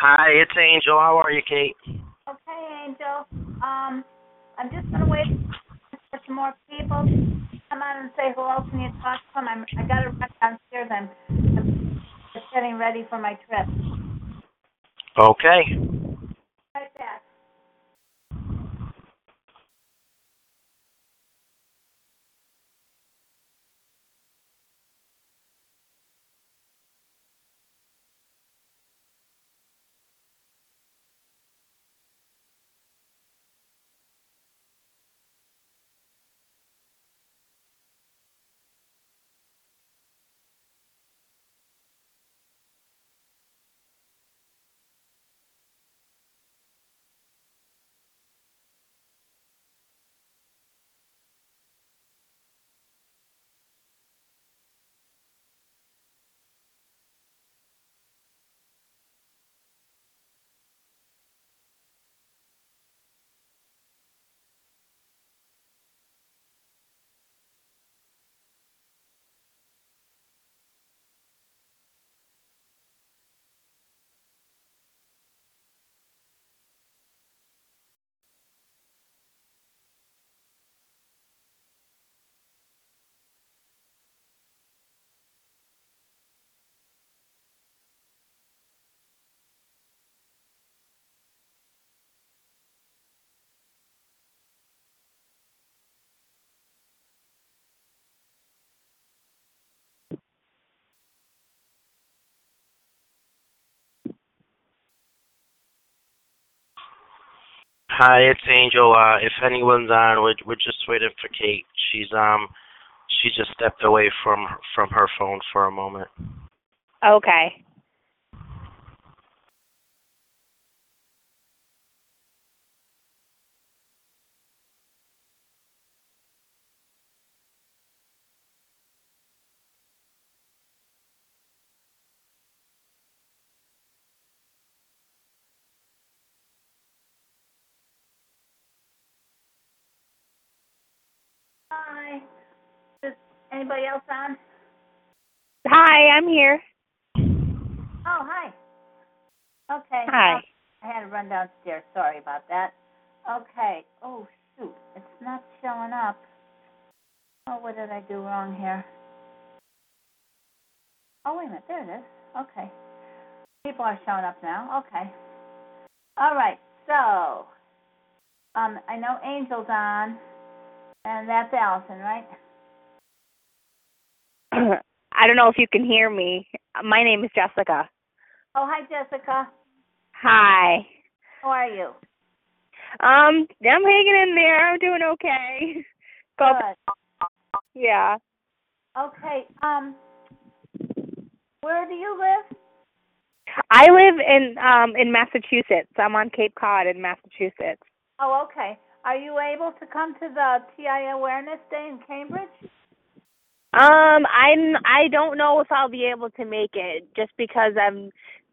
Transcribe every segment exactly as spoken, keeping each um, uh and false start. Hi, it's Angel. How are you, Kate? Okay, Angel. Um, I'm just going to wait for some more people to come on and say hello. Can you talk to them? I'm, I got to run downstairs. I'm, I'm just getting ready for my trip. Okay. Right back. Hi, it's Angel. Uh, if anyone's on, we're, we're just waiting for Kate. She's um, she just stepped away from from her phone for a moment. Okay. Hi. Is anybody else on? Hi, I'm here. Oh, hi. Okay. Hi. Um, I had to run downstairs. Sorry about that. Okay. Oh, shoot. It's not showing up. Oh, what did I do wrong here? Oh, wait a minute. There it is. Okay. People are showing up now. Okay. All right. So, um, I know Angel's on. And that's Allison, right? I don't know if you can hear me. My name is Jessica. Oh, hi, Jessica. Hi. How are you? Um, I'm hanging in there. I'm doing okay. Good. Yeah. Okay. Um, where do you live? I live in um in Massachusetts. I'm on Cape Cod in Massachusetts. Oh, okay. Are you able to come to the T I A Awareness Day in Cambridge? Um, I'm, I don't know if I'll be able to make it just because I'm,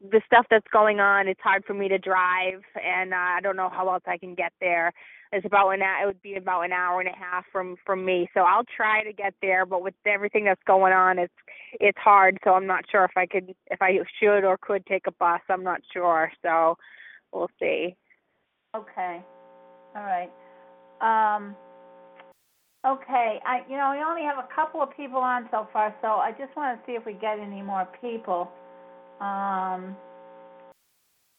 the stuff that's going on, it's hard for me to drive, and uh, I don't know how else I can get there. It's about an, it would be about an hour and a half from, from me, so I'll try to get there, but with everything that's going on, it's it's hard, so I'm not sure if I could, if I should or could take a bus. I'm not sure, so we'll see. Okay. All right. Um, okay. I, you know, we only have a couple of people on so far, so I just want to see if we get any more people. Um,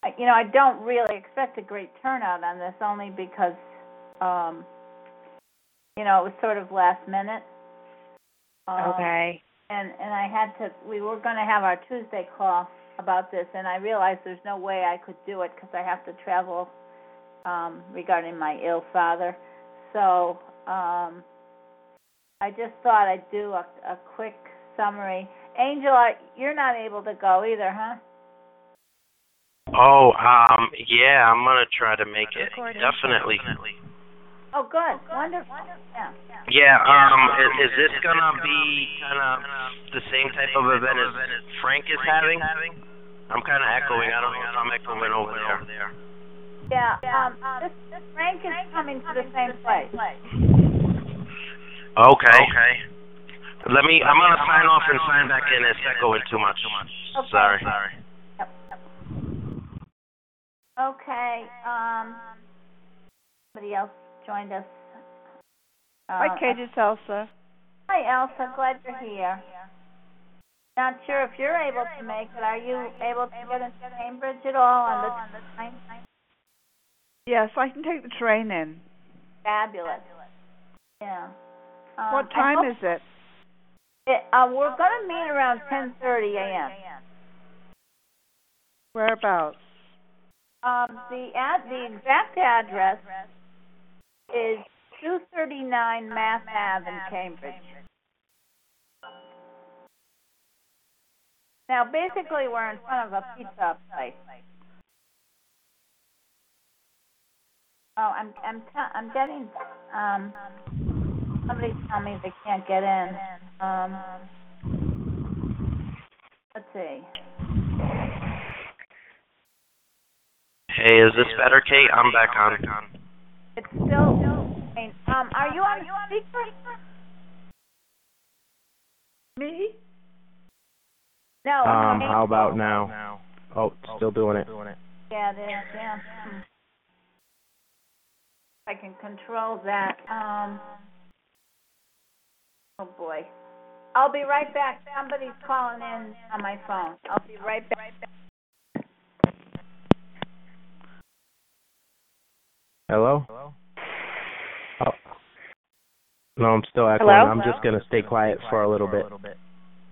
I, you know, I don't really expect a great turnout on this, only because, um, you know, it was sort of last minute. Um, okay. And and I had to. We were going to have our Tuesday call about this, and I realized there's no way I could do it because I have to travel. Um, regarding my ill father. So um, I just thought I'd do a, a quick summary. Angel, I, you're not able to go either, huh? Oh, um, yeah, I'm going to try to make it. Definitely. Definitely. Oh, good. Oh, good. Wonderful. Wonderful. Yeah, yeah. yeah um, um, is, is this going to be kind of the same type of event as Frank is having? I'm kind of echoing. I don't know if I'm echoing over there. Yeah, um, this, this Frank is coming to the same place. Okay. Okay. Let me, I'm going to sign off and sign back in. It's echoing too much. Sorry. Sorry. Okay. Um, somebody else joined us. Uh, Hi, Kate. It's Elsa. Hi, Elsa. Glad you're here. Not sure if you're able to make it. Are you able to get into Cambridge at all on the train? Yes, I can take the train in. Fabulous. Yeah. Um, what time is it? it uh, we're going to meet around ten thirty a.m. Whereabouts? Um, the ad, the exact address is two thirty-nine Mass Ave in Cambridge. Now, basically, we're in front of a pizza place. Oh, I'm I'm t- I'm getting um somebody tell me they can't get in. Um, let's see. Hey, is this better, Kate? I'm back on. It's still. Um, are you on speaker? Me? No. Um, how about now? Oh, still doing it. Yeah, it is. Yeah. I can control that. Um, oh, boy. I'll be right back. Somebody's calling in on my phone. I'll be right back. Hello? Hello? Oh. No, I'm still echoing. Hello? I'm Hello? just going to stay quiet for a little bit.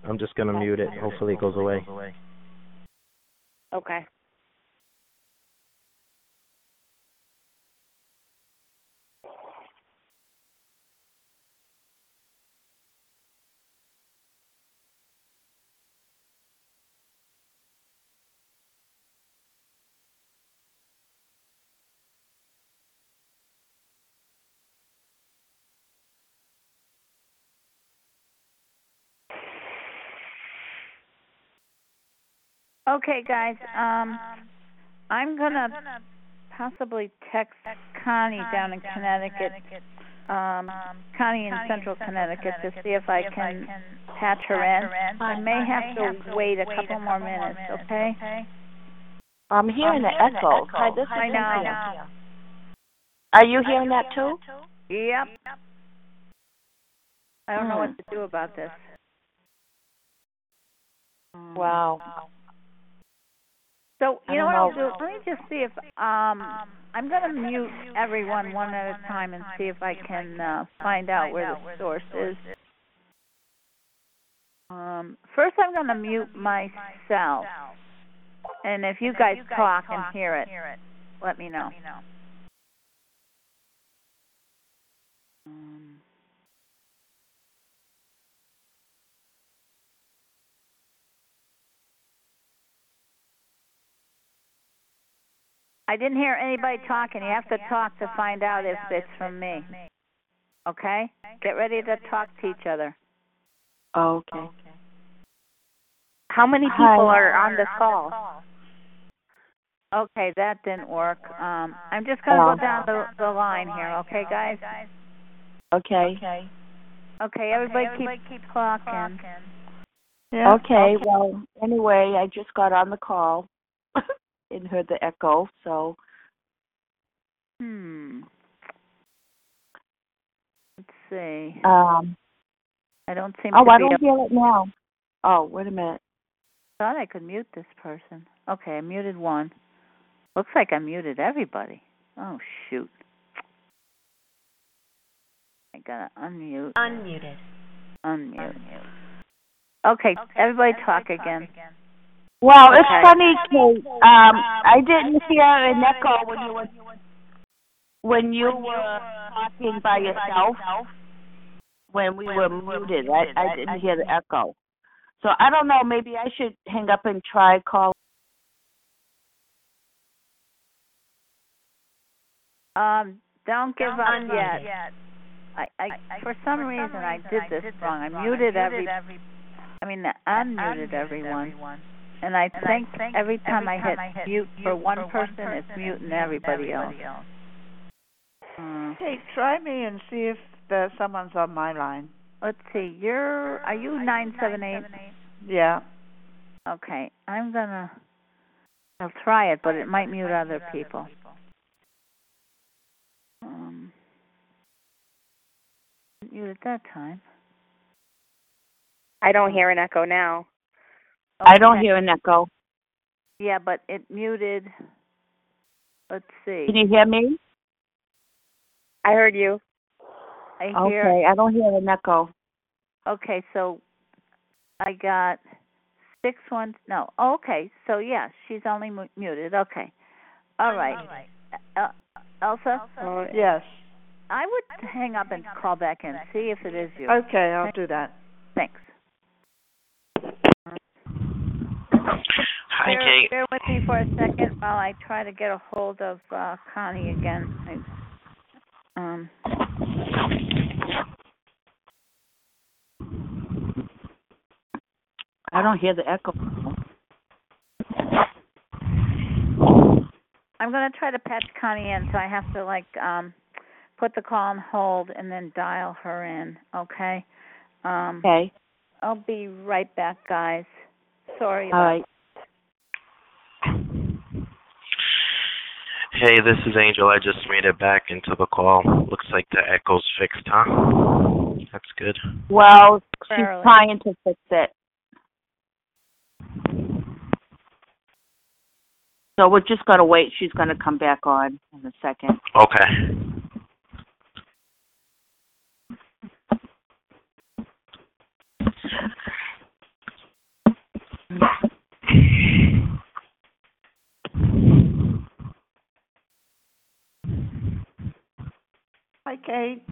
I'm just going to mute it. Hopefully it goes away. Okay. Okay, guys, um, I'm going to possibly text Connie down in Connecticut, um, Connie in Central Connecticut, to see if I can patch her in. I may have to wait a couple more minutes, okay? I'm hearing the echo. Hi, this is Cynthia. Are you hearing that too? Yep. I don't know what to do about this. Wow. So, you know what I'll do? Let me just see if, um, I'm going to mute everyone one at a time and see if I can uh, find out where the source is. Um, first, I'm going to mute myself. And if you guys talk and hear it, let me know. Um, I didn't hear anybody talking. You have to talk to find out if it's from me. Okay? Get ready to talk to each other. Oh, okay. How many people are on this call? Okay, that didn't work. Um, I'm just going to go down the, the line here. Okay, guys? Okay. Okay, everybody keep talking. Okay, well, anyway, I just got on the call. And heard the echo, so. Hmm. Let's see. Um. I don't seem oh, to Oh, I don't able- hear it now. Oh, wait a minute. I thought I could mute this person. Okay, I muted one. Looks like I muted everybody. Oh, shoot. I gotta unmute. Unmuted. Unmute. Unmute. Okay, okay, everybody, everybody talk, talk again. again. Well, it's okay. funny, Kate. Um, I didn't hear an echo when you were when you were talking by yourself. When we were muted, I, I didn't hear the echo. So I don't know. Maybe I should hang up and try call. Um, don't give up yet. I, I for some reason I did this wrong. I muted every. I mean, I unmuted everyone. And I and think, I think every, time every time I hit, I hit mute, mute for one, for person, one person, it's muting everybody, everybody else. else. Mm. Hey, try me and see if the, someone's on my line. Let's see. You're are you nine seven eight? Yeah. Okay. I'm gonna I'll try it, but it might mute other people. Um, mute at that time. I don't hear an echo now. Okay. I don't hear an echo. Yeah, but it muted. Let's see. Can you hear me? I heard you. I hear. Okay, I don't hear an echo. Okay, so I got six one. No, oh, okay. So yeah, she's only mu muted. Okay, all right. All right. Uh, Elsa? Uh, yes. I would, I would hang up and hang call up back in, see if it is you. Okay, I'll Thanks. do that. Thanks. Hi, bear, Kate. Bear with me for a second while I try to get a hold of uh, Connie again. I, um. I don't hear the echo. I'm going to try to patch Connie in, so I have to, like, um, put the call on hold and then dial her in, okay? Um, okay. I'll be right back, guys. Sorry about All right. Hey, this is Angel. I just made it back into the call. Looks like the echo's fixed, huh? That's good. Well, she's Barely. trying to fix it. So we're just going to wait. She's going to come back on in a second. Okay. Hi, Kate.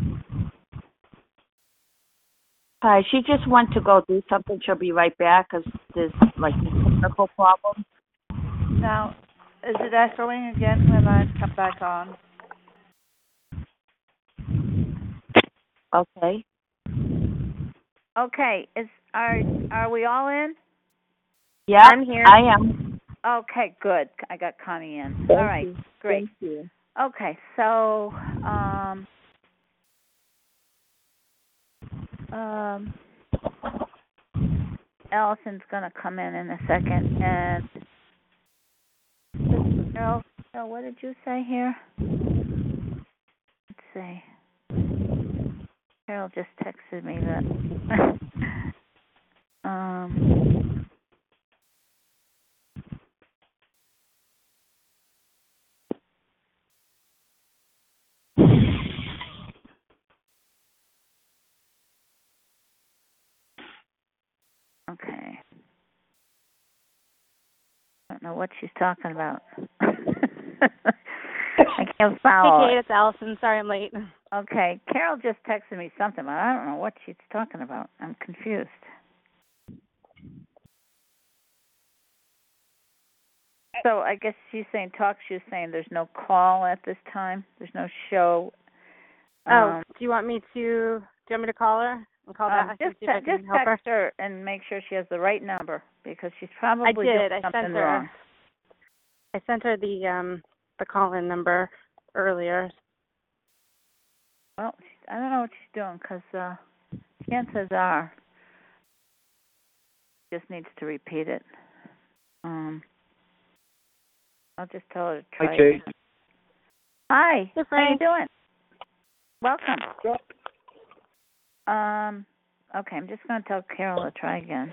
Hi. She just went to go do something. She'll be right back because there's like technical problems. Now, is it echoing again when I come back on? Okay. Okay. Is are are we all in? Yeah, I'm here. I am. Okay, good. I got Connie in. Thank all right, you. great. Thank you. Okay, so um, um, Allison's gonna come in in a second, and Cheryl, Cheryl, what did you say here? Let's see. Cheryl just texted me that. um. Okay. I don't know what she's talking about. I can't follow. Hey, Kate, it's Allison. Sorry I'm late. Okay. Carol just texted me something, but I don't know what she's talking about. I'm confused. So I guess she's saying talk. She's saying there's no call at this time. There's no show. Oh, um, do you want me to? Do you want me to call her? Call um, back. Just, te just text her. her and make sure she has the right number because she's probably I did. doing something I sent her, wrong. I sent her the um, the call-in number earlier. Well, I don't know what she's doing because uh, chances are she just needs to repeat it. Um, I'll just tell her to try Hi, Kate. it. Hi. Hi. How are you doing? Welcome. Yep. Um, okay, I'm just going to tell Carol to try again.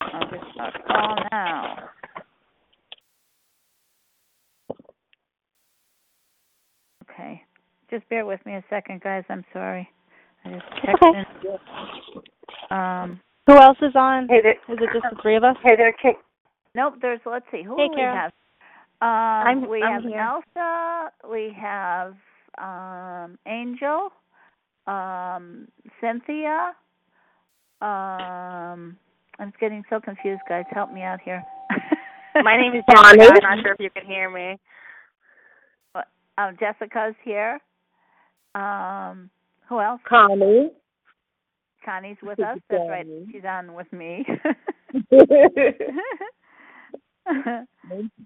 I'll just start call now. Okay. Just bear with me a second, guys. I'm sorry. I just texted in. Um, Who else is on? Hey there. Is it just the three of us? Hey there, Kate. Nope, there's, let's see, who hey, do we Carol. have? Um, I'm, we I'm have here. Elsa. We have... Um, Angel, um, Cynthia, um, I'm getting so confused, guys. Help me out here. My name is Bonnie. I'm not sure if you can hear me. But, um, Jessica's here. Um, who else? Connie. Connie's with us. That's right. She's on with me.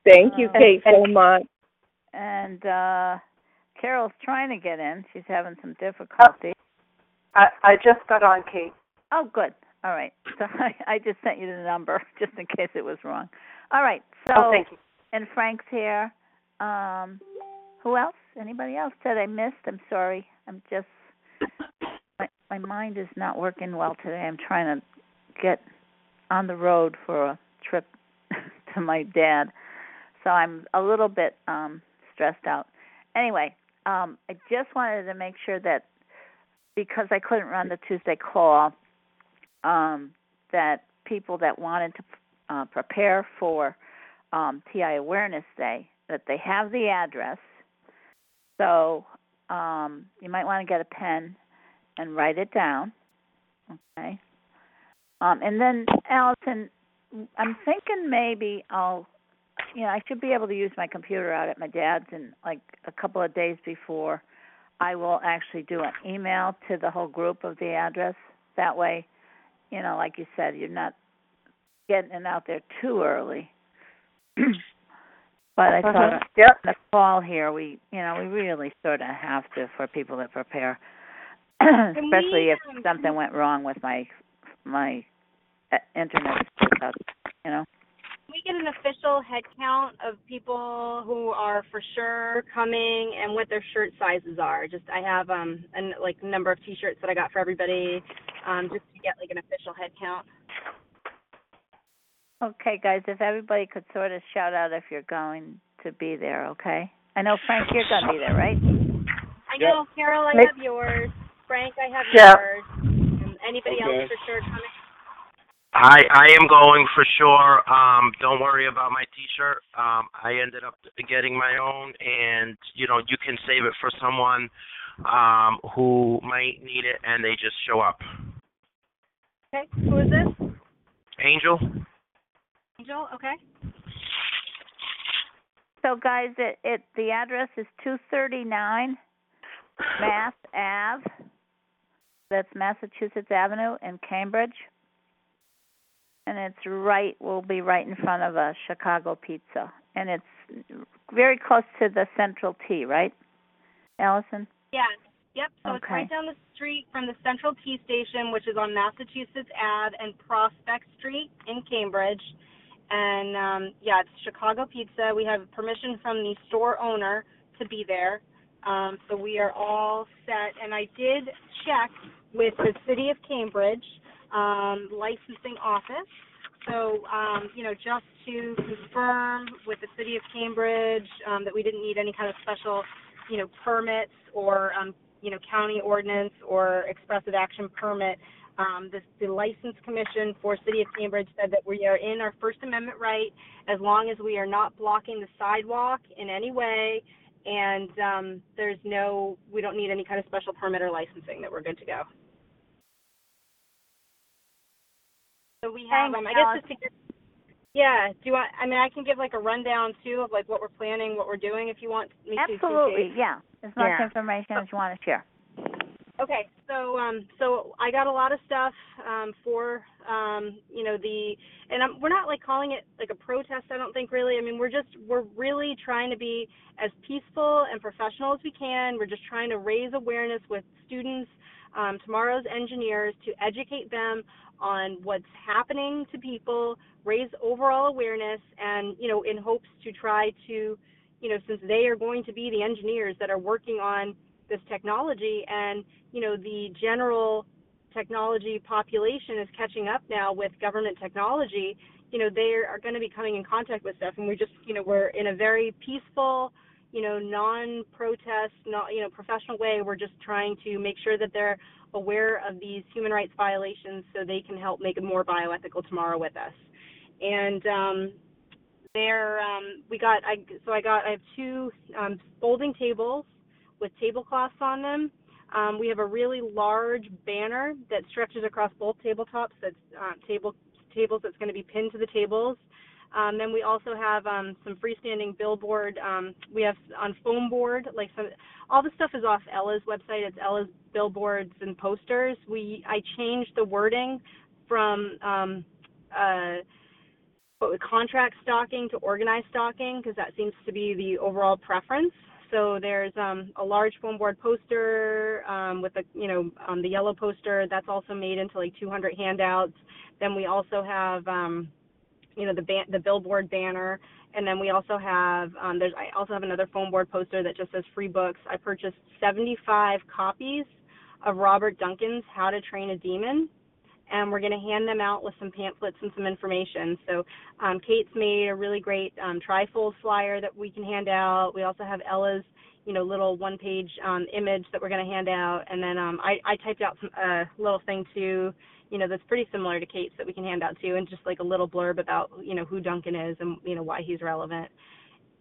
Thank you, Kate, so much. And, uh, Carol's trying to get in. She's having some difficulty. Oh, I, I just got on, Kate. Oh, good. All right. So I, I just sent you the number just in case it was wrong. All right. So oh, thank you. And Frank's here. Um, who else? Anybody else that I missed? I'm sorry. I'm just my, my mind is not working well today. I'm trying to get on the road for a trip to my dad, so I'm a little bit um, stressed out. Anyway, um, I just wanted to make sure that because I couldn't run the Tuesday call, um, that people that wanted to uh, prepare for um, T I A Awareness Day, that they have the address. So um, you might want to get a pen and write it down, okay? Um, and then, Allison, I'm thinking maybe I'll, you know, I should be able to use my computer out at my dad's, and like a couple of days before, I will actually do an email to the whole group of the address. That way, you know, like you said, you're not getting it out there too early. But I thought uh-huh. yep. in the fall here, we, you know, we really sort of have to for people to prepare, especially if something went wrong with my my internet, you know. Can we get an official head count of people who are for sure coming and what their shirt sizes are? Just I have um an, like number of T-shirts that I got for everybody, um, just to get like an official head count. Okay, guys, if everybody could sort of shout out if you're going to be there, okay? I know, Frank, you're going to be there, right? I know, yep. Carol, I Make- have yours. Frank, I have yeah. yours. Anybody okay. else for sure coming? I I am going for sure. Um, don't worry about my T-shirt. Um, I ended up getting my own, and you know you can save it for someone um, who might need it, and they just show up. Okay, who is this? Angel. Angel, okay. So guys, it, it the address is two thirty-nine Mass Ave. That's Massachusetts Avenue in Cambridge. And it's right, we'll be right in front of a Chicago Pizza. And it's very close to the Central T, right, Allison? Yeah, yep. So okay. It's right down the street from the Central T station, which is on Massachusetts Avenue and Prospect Street in Cambridge. And, um, yeah, it's Chicago Pizza. We have permission from the store owner to be there. Um, so we are all set, and I did check with the City of Cambridge um, licensing office. So, um, you know, just to confirm with the City of Cambridge um, that we didn't need any kind of special, you know, permits or, um, you know, county ordinance or expressive action permit, um, the, the License Commission for City of Cambridge said that we are in our First Amendment right as long as we are not blocking the sidewalk in any way. And um, there's no, we don't need any kind of special permit or licensing, that we're good to go. So we have, um, I guess just to get, yeah, do you want, I mean, I can give like a rundown too of like what we're planning, what we're doing if you want me to. Absolutely, yeah. As much yeah. information as you want to share. Okay, so um, so I got a lot of stuff um, for, um, you know, the, and I'm, we're not like calling it like a protest, I don't think really. I mean, we're just, we're really trying to be as peaceful and professional as we can. We're just trying to raise awareness with students, um, tomorrow's engineers, to educate them on what's happening to people, raise overall awareness, and, you know, in hopes to try to, you know, since they are going to be the engineers that are working on this technology, and you know the general technology population is catching up now with government technology, you know they are going to be coming in contact with stuff, and we just you know we're in a very peaceful, you know non-protest, not you know professional way. We're just trying to make sure that they're aware of these human rights violations so they can help make it more bioethical tomorrow with us. And um there um we got I so I got I have two um folding tables with tablecloths on them. Um, we have a really large banner that stretches across both tabletops. That's uh, table tables. That's going to be pinned to the tables. Um, then we also have um, some freestanding billboard. Um, we have on foam board. Like some, all the stuff is off Ella's website. It's Ella's billboards and posters. We I changed the wording from um, uh, contract stocking to organized stocking because that seems to be the overall preference. So there's um, a large foam board poster um, with the, you know, um, the yellow poster that's also made into like two hundred handouts. Then we also have, um, you know, the ban- the billboard banner. And then we also have, um, there's, I also have another foam board poster that just says free books. I purchased seventy-five copies of Robert Duncan's How to Train a Demon. And we're going to hand them out with some pamphlets and some information. So um, Kate's made a really great um, trifold flyer that we can hand out. We also have Ella's, you know, little one-page um, image that we're going to hand out. And then um, I, I typed out a uh, little thing, too, you know, that's pretty similar to Kate's that we can hand out, too, and just like a little blurb about, you know, who Duncan is and, you know, why he's relevant.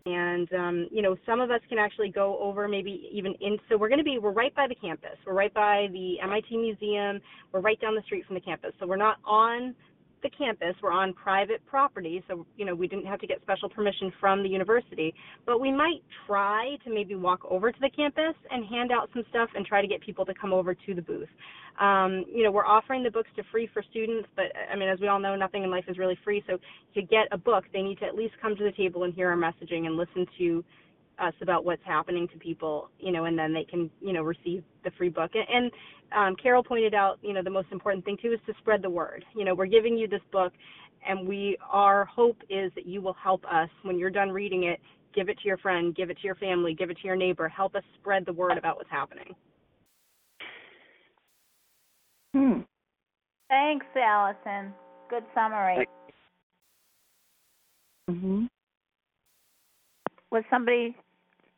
And, um, you know, some of us can actually go over maybe even in, so we're going to be, we're right by the campus. We're right by the M I T Museum. We're right down the street from the campus. So we're not on the campus. We're on private property. So, you know, we didn't have to get special permission from the university. But we might try to maybe walk over to the campus and hand out some stuff and try to get people to come over to the booth. Um, you know, we're offering the books to free for students, but, I mean, as we all know, nothing in life is really free. So to get a book, they need to at least come to the table and hear our messaging and listen to us about what's happening to people, you know, and then they can, you know, receive the free book. And, and um, Carol pointed out, you know, the most important thing, too, is to spread the word. You know, we're giving you this book, and we our hope is that you will help us when you're done reading it. Give it to your friend, give it to your family, give it to your neighbor. Help us spread the word about what's happening. Hmm. Thanks, Allison. Good summary. Mm-hmm. Was somebody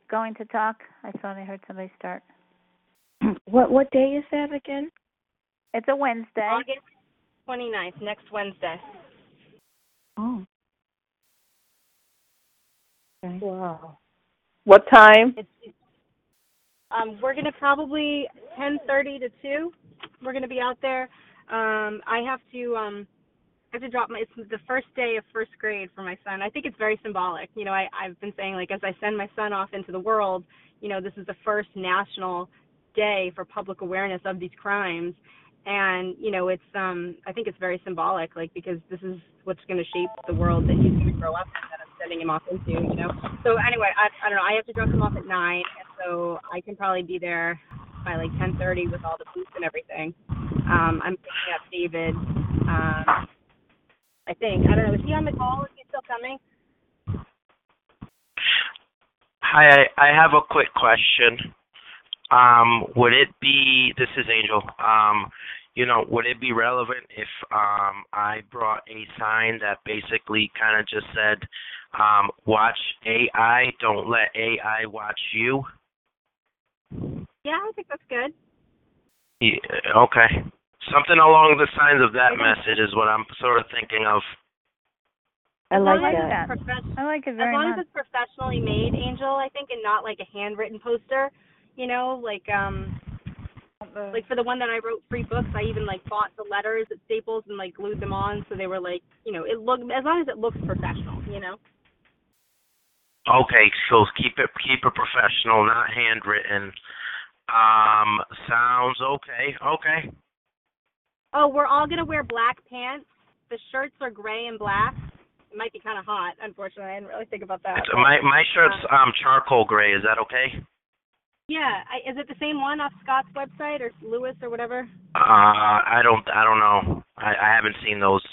going to talk? I thought I heard somebody start. What what day is that again? It's a Wednesday. August twenty-ninth, next Wednesday. Oh. Okay. Wow. What time? It's, um, we're going to probably ten thirty to two. We're going to be out there. Um, I have to um, I have to drop my. It's the first day of first grade for my son. I think it's very symbolic. You know, I, I've been saying, like, as I send my son off into the world, you know, this is the first national day for public awareness of these crimes, and you know, it's. Um, I think it's very symbolic, like, because this is what's going to shape the world that he's going to grow up in, that I'm sending him off into. You know. So anyway, I, I don't know. I have to drop him off at nine, and so I can probably be there by like ten thirty with all the booths and everything. Um, I'm picking up David, um, I think. I don't know. Is he on the call? Is he still coming? Hi, I, I have a quick question. Um, would it be, this is Angel, um, you know, would it be relevant if um, I brought a sign that basically kind of just said, um, watch A I, don't let A I watch you? Yeah, I think that's good. Yeah, okay. Something along the lines of that message is what I'm sort of thinking of. I like that. Profe- I like it very much. As long much. as it's professionally made, Angel, I think, and not like a handwritten poster, you know, like um, like for the one that I wrote, free books, I even like bought the letters at Staples and like glued them on so they were like, you know, it looked, as long as it looks professional, you know. Okay, so keep it keep it professional, not handwritten. Um, sounds okay. Okay. Oh, we're all going to wear black pants. The shirts are gray and black. It might be kind of hot, unfortunately. I didn't really think about that. It's, my my shirt's um, charcoal gray. Is that okay? Yeah. I, is it the same one off Scott's website or Lewis or whatever? Uh, I don't I don't know. I, I haven't seen those.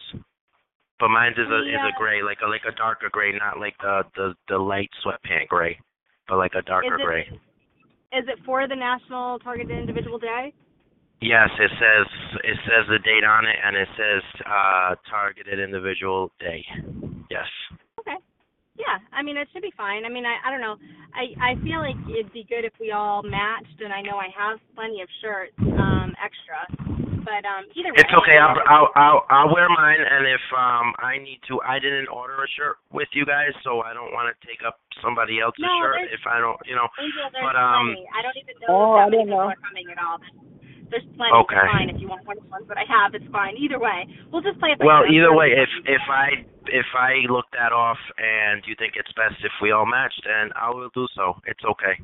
But mine's is a yeah. is a gray, like a like a darker gray, not like the, the, the light sweatpant gray, but like a darker is it, gray. Is it for the National Targeted Individual Day? Yes, it says it says the date on it, and it says uh, Targeted Individual Day. Yes. Okay. Yeah, I mean, it should be fine. I mean, I, I don't know. I, I feel like it'd be good if we all matched, and I know I have plenty of shirts um, extra. But um, either way, it's okay. I'll, I'll I'll I'll wear mine, and if um I need to, I didn't order a shirt with you guys, so I don't want to take up somebody else's no, shirt if I don't, you know. Angel, but um, plenty. I don't even know oh, if that many people know. are coming at all. There's plenty. Okay. It's fine if you want one of the ones that I have. It's fine. Either way, we'll just play it. By well, either way, if if I if I look that off and you think it's best if we all match, then I will do so. It's okay.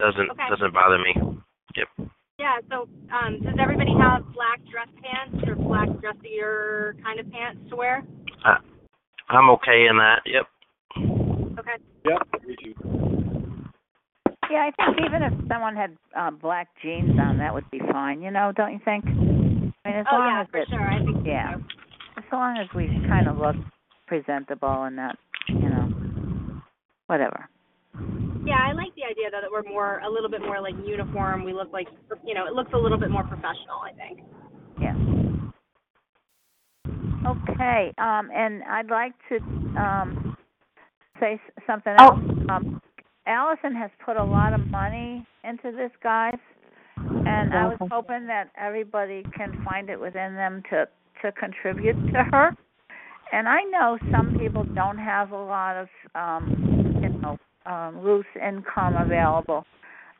Doesn't okay. doesn't bother me. Yep. Yeah, so um, does everybody have black dress pants or black dressier kind of pants to wear? Uh, I'm okay in that, yep. Okay. Yep. Yeah, I think even if someone had uh, black jeans on, that would be fine, you know, don't you think? I mean, as oh, long yeah, as for it, sure. I think yeah, so. As long as we kind of look presentable and not, you know, whatever. Yeah, I like the idea, though, that we're more, a little bit more, like, uniform. We look like, you know, it looks a little bit more professional, I think. Yeah. Okay, um, and I'd like to um, say something else. Oh. Um, Allison has put a lot of money into this, guys, and I was hoping that everybody can find it within them to, to contribute to her. And I know some people don't have a lot of, um, you know, um, loose income available,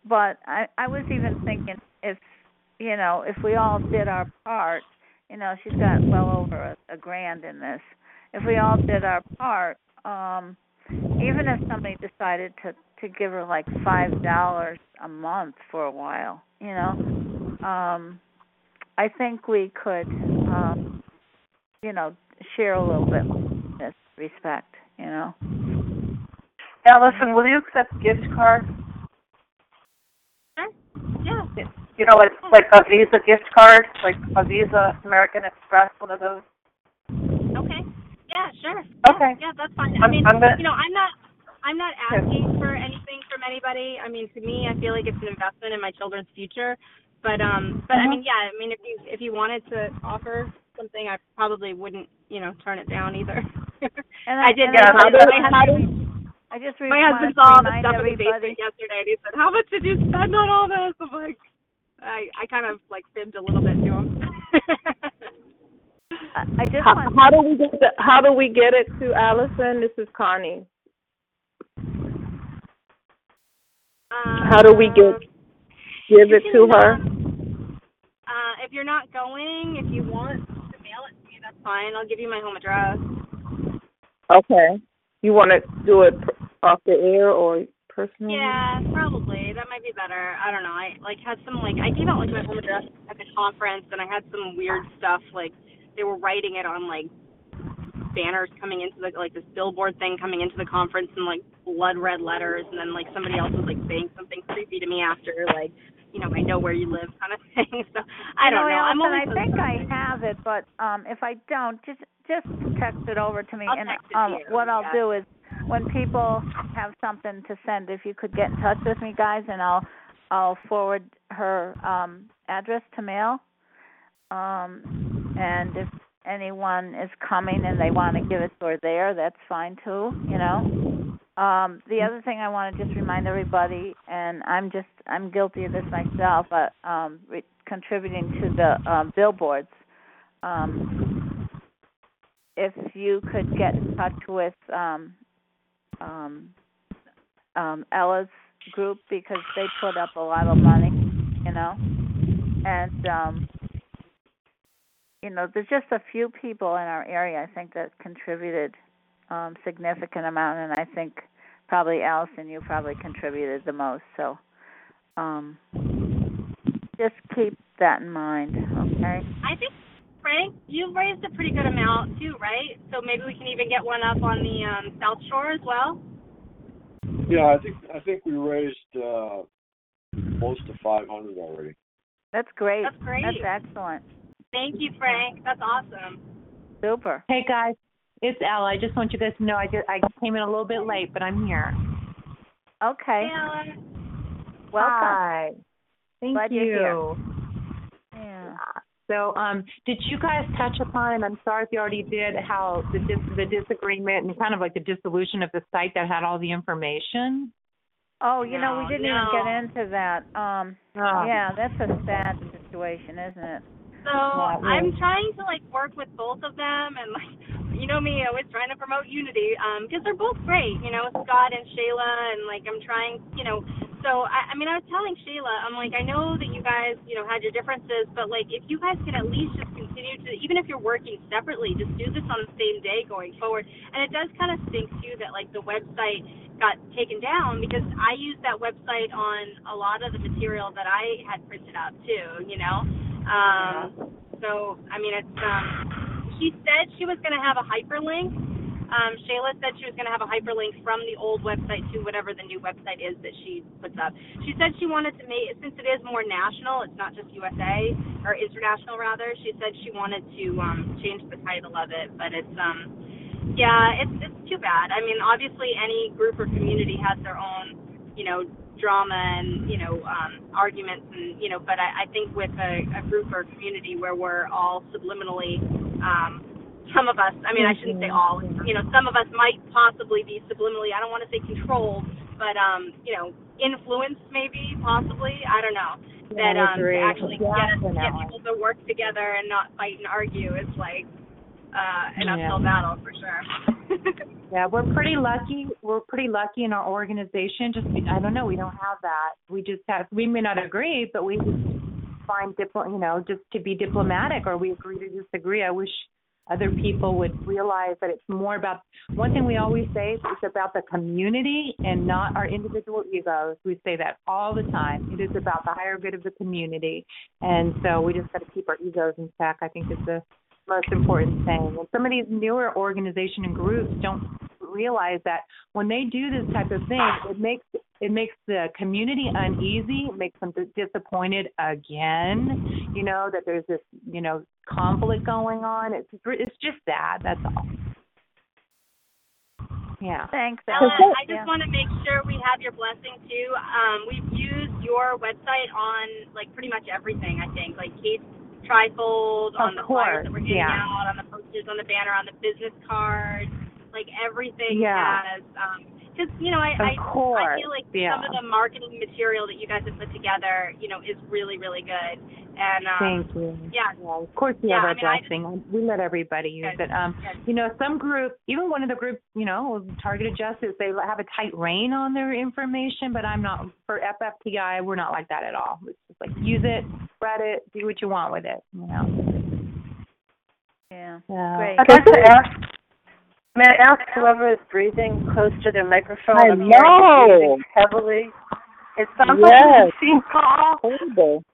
but I, I was even thinking if, you know, if we all did our part, you know, she's got well over a, a grand in this. If we all did our part, um, even if somebody decided to, to give her like five dollars a month for a while, you know, um, I think we could, um, you know, share a little bit in this respect, you know. Allison, will you accept gift cards? Sure. Yeah. You know, it's like a Visa gift card, like a Visa, American Express, one of those. Okay. Yeah, sure. Okay. Yeah, yeah, that's fine. I mean, I'm, I'm gonna, you know, I'm not, I'm not asking yeah. for anything from anybody. I mean, to me, I feel like it's an investment in my children's future. But, um, but mm-hmm. I mean, yeah, I mean, if you if you wanted to offer something, I probably wouldn't, you know, turn it down either. And I, I did. And yeah, I, did, I, had, I just my husband saw all the stuff in the basement yesterday, and he said, "How much did you spend on all this?" I'm like, I, I kind of like fibbed a little bit to him. I just how, want how do we get the, how do we get it to Allison? This is Connie. Um, how do we get give it to her? Uh, if you're not going, if you want to mail it to me, that's fine. I'll give you my home address. Okay. You want to do it off the air or personally? Yeah, probably. That might be better. I don't know. I like had some like I gave out like my home address at the conference, and I had some weird stuff like. They were writing it on like banners coming into the like this billboard thing coming into the conference in like blood red letters, and then like somebody else was like saying something creepy to me after like, you know, I know where you live kind of thing. So I don't you know, know. I'm only I think something. I have it, but um, if I don't, just just text it over to me. I'll and um, what I'll yeah. do is when people have something to send, if you could get in touch with me, guys, and I'll I'll forward her um, address to mail. Um. And if anyone is coming and they want to give it to her there, that's fine too, you know. Um, the other thing I want to just remind everybody, and I'm just, I'm guilty of this myself, but um, re- contributing to the um, billboards. Um, if you could get in touch with um, um, um, Ella's group, because they put up a lot of money, you know, and um you know, there's just a few people in our area, I think, that contributed um, significant amount, and I think probably Allison, you probably contributed the most. So um, just keep that in mind, okay? I think, Frank, you've raised a pretty good amount, too, right? So maybe we can even get one up on the um, South Shore as well? Yeah, I think I think we raised uh, close to five hundred already. That's great. That's great. That's excellent. Thank you, Frank. That's awesome. Super. Hey, guys. It's Ella. I just want you guys to know I, just, I came in a little bit late, but I'm here. Okay. Hey, Ella. Welcome. Hi. Thank Glad you. You're here. Yeah. So um, did you guys touch upon, and I'm sorry if you already did, how the, dis- the disagreement and kind of like the dissolution of the site that had all the information? Oh, you no, know, we didn't no. even get into that. Um, oh. Yeah, that's a sad situation, isn't it? So I'm trying to, like, work with both of them, and, like, you know me, always trying to promote unity, um, because they're both great, you know, Scott and Shayla, and, like, I'm trying, you know, so, I, I mean, I was telling Shayla, I'm like, I know that you guys, you know, had your differences, but, like, if you guys can at least just continue to, even if you're working separately, just do this on the same day going forward, and it does kind of stink, too, that, like, the website got taken down, because I used that website on a lot of the material that I had printed up, too, you know? Um, so, I mean, it's, um, she said she was going to have a hyperlink, Um, Shayla said she was going to have a hyperlink from the old website to whatever the new website is that she puts up. She said she wanted to make, since it is more national, it's not just U S A, or international rather, she said she wanted to um, change the title of it, but it's, um, yeah, it's, it's too bad. I mean, obviously any group or community has their own, you know, drama and, you know, um, arguments and, you know, but I, I think with a, a group or community where we're all subliminally, um, some of us, I mean, I shouldn't say all, you know, some of us might possibly be subliminally, I don't want to say controlled, but, um, you know, influenced maybe, possibly, I don't know, that um, to actually get, get people to work together and not fight and argue is like uh, an uphill yeah. battle for sure. Yeah, we're pretty lucky. We're pretty lucky in our organization. Just, I don't know, we don't have that. We just have, we may not agree, but we find, dipl- you know, just to be diplomatic, or we agree to disagree. I wish other people would realize that it's more about, one thing we always say is it's about the community and not our individual egos. We say that all the time. It is about the higher good of the community. And so we just got to keep our egos in check, I think, is the most important thing. And some of these newer organizations and groups don't realize that when they do this type of thing, it makes it makes the community uneasy, it makes them disappointed again, you know, that there's this, you know, conflict going on. It's it's just sad, that's all. Yeah. Thanks, Ella. I just yeah. want to make sure we have your blessing, too. Um, we've used your website on, like, pretty much everything, I think, like Kate Trifold, on the flyers that we're getting yeah. out, on the posters, on the banner, on the business cards. Like everything yeah. has, because, um, you know, I, I, I feel like yeah. some of the marketing material that you guys have put together, you know, is really, really good. And um, thank you. Yeah. yeah. Of course we yeah, have our I mean, blessing. Just, we let everybody use good, it. Um, good. You know, some groups, even one of the groups, you know, Targeted Justice, they have a tight rein on their information, but I'm not, for F F T I, we're not like that at all. It's just like, use it, spread it, do what you want with it, you know. Yeah. yeah. Great. I'd like to ask, may I ask whoever is breathing close to their microphone? I know. Heavily. It sounds yes. like a scene call. Horrible.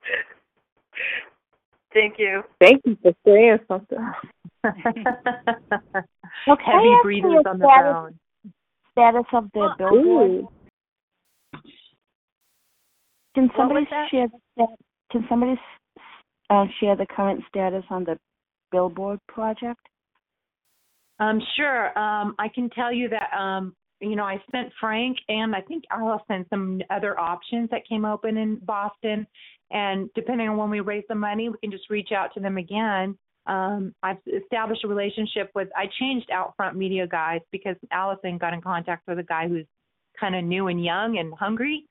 Thank you. Thank you for saying something. Okay. Heavy breathing on the phone. Status of their billboard. Can somebody share the, Can somebody uh, share the current status on the billboard project? Um, sure. Um, I can tell you that, um, you know, I sent Frank and I think Allison some other options that came open in Boston. And depending on when we raise the money, we can just reach out to them again. Um, I've established a relationship with, I changed OutFront Media guys because Allison got in contact with a guy who's kind of new and young and hungry.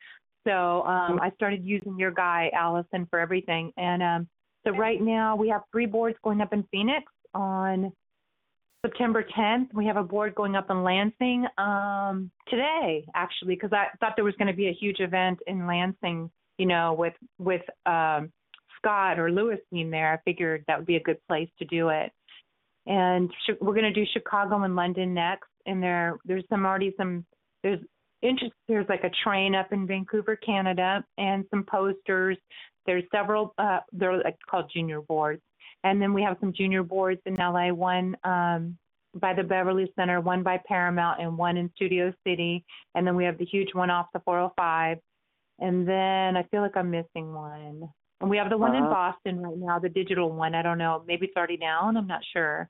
So um, I started using your guy, Allison, for everything. And um, so right now we have three boards going up in Phoenix on September tenth, we have a board going up in Lansing um, today, actually, because I thought there was going to be a huge event in Lansing, you know, with with um, Scott or Louis being there. I figured that would be a good place to do it. And sh- we're going to do Chicago and London next. And there there's some already some there's interest. There's like a train up in Vancouver, Canada, and some posters. There's several. Uh, they're like called junior boards. And then we have some junior boards in L A, one um, by the Beverly Center, one by Paramount, and one in Studio City. And then we have the huge one off the four oh five. And then I feel like I'm missing one. And we have the one uh-huh. in Boston right now, the digital one. I don't know. Maybe it's already down. I'm not sure.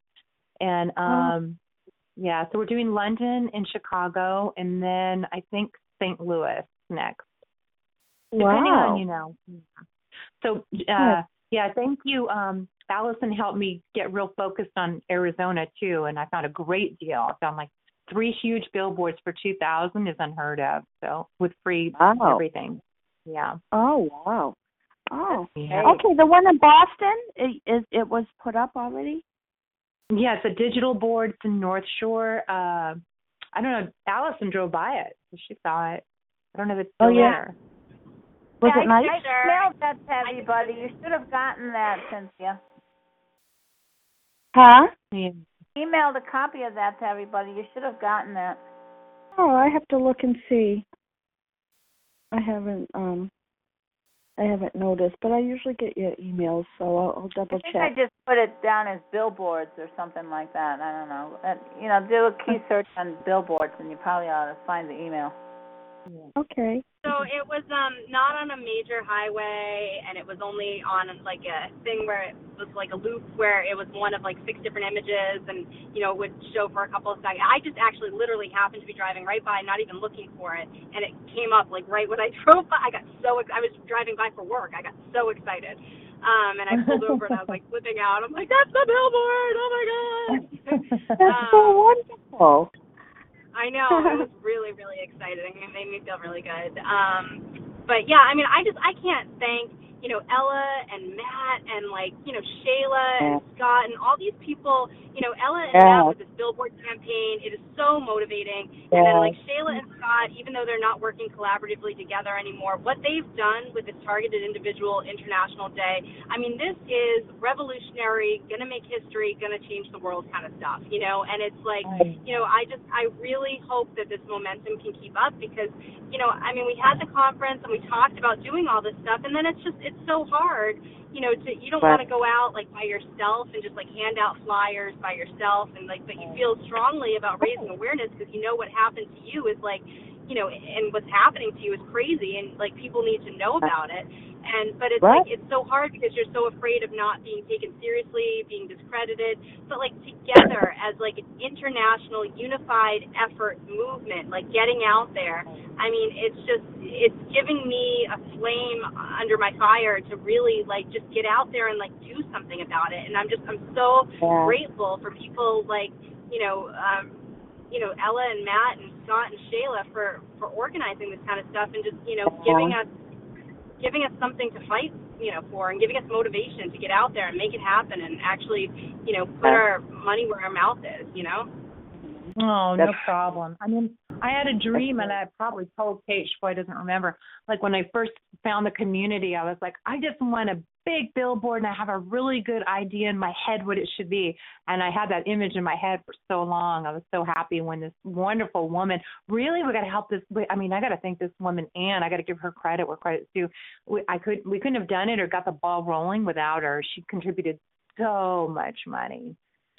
And, um, oh. yeah, so we're doing London and Chicago, and then I think Saint Louis next. Wow. Depending on, you know. So, uh, yeah, thank you. Um, Allison helped me get real focused on Arizona, too, and I found a great deal. I found, like, three huge billboards for two thousand dollars is unheard of, so with free wow. everything. Yeah. Oh, wow. Oh. Yeah. Okay, the one in Boston, it, it, it was put up already? Yeah, it's a digital board. It's in North Shore. Uh, I don't know. Allison drove by it, so she saw it. I don't know if it's still oh, yeah. there. Was yeah, it I, nice? I smelled that, Patty, buddy. You should have gotten that, Cynthia. Huh? Yeah. Emailed a copy of that to everybody. You should have gotten that. Oh, I have to look and see. I haven't. Um, I haven't noticed, but I usually get your emails, so I'll, I'll double check. I think check. I just put it down as billboards or something like that. I don't know. Uh, you know, do a key search on billboards, and you probably ought to find the email. Okay. So it was um not on a major highway, and it was only on like a thing where it was like a loop where it was one of like six different images, and you know, it would show for a couple of seconds. I just actually literally happened to be driving right by, not even looking for it, and it came up like right when I drove by. I got so I was driving by for work. I got so excited. Um, and I pulled over and I was like flipping out. I'm like, that's the billboard! Oh my god! That's um, so wonderful. I know. It was really, really exciting. It made me feel really good. Um, but, yeah, I mean, I just, I can't thank, you know, Ella and Matt and, like, you know, Shayla and Scott and all these people. You know, Ella and yeah. Matt with this billboard campaign, it is so motivating. Yeah. And then, like, Shayla and Scott, even though they're not working collaboratively together anymore, what they've done with this Targeted Individual International Day, I mean, this is revolutionary, going to make history, going to change the world kind of stuff, you know? And it's like, you know, I just, I really hope that this momentum can keep up because, you know, I mean, we had the conference and we talked about doing all this stuff, and then it's just, it's so hard, you know, to you don't want to go out like by yourself and just like hand out flyers by yourself and like, but you feel strongly about raising awareness because you know what happened to you is like, you know, and what's happening to you is crazy and like people need to know about it. And but it's right. like it's so hard because you're so afraid of not being taken seriously, being discredited. But like together as like an international unified effort movement, like getting out there. I mean, it's just it's giving me a flame under my fire to really like just get out there and like do something about it. And I'm just I'm so yeah. grateful for people like you know. Um, you know, Ella and Matt and Scott and Shayla for, for organizing this kind of stuff and just, you know, uh-huh. giving us giving us something to fight, you know, for and giving us motivation to get out there and make it happen and actually, you know, put our money where our mouth is, you know? Oh, no problem. I mean, I had a dream, and I probably told Kate, boy, doesn't remember, like when I first found the community, I was like, I just want a big billboard, and I have a really good idea in my head what it should be. And I had that image in my head for so long. I was so happy when this wonderful woman, really, we got to help this. I mean, I got to thank this woman, Anne. I got to give her credit where credit's due. We, I could, we couldn't have done it or got the ball rolling without her. She contributed so much money.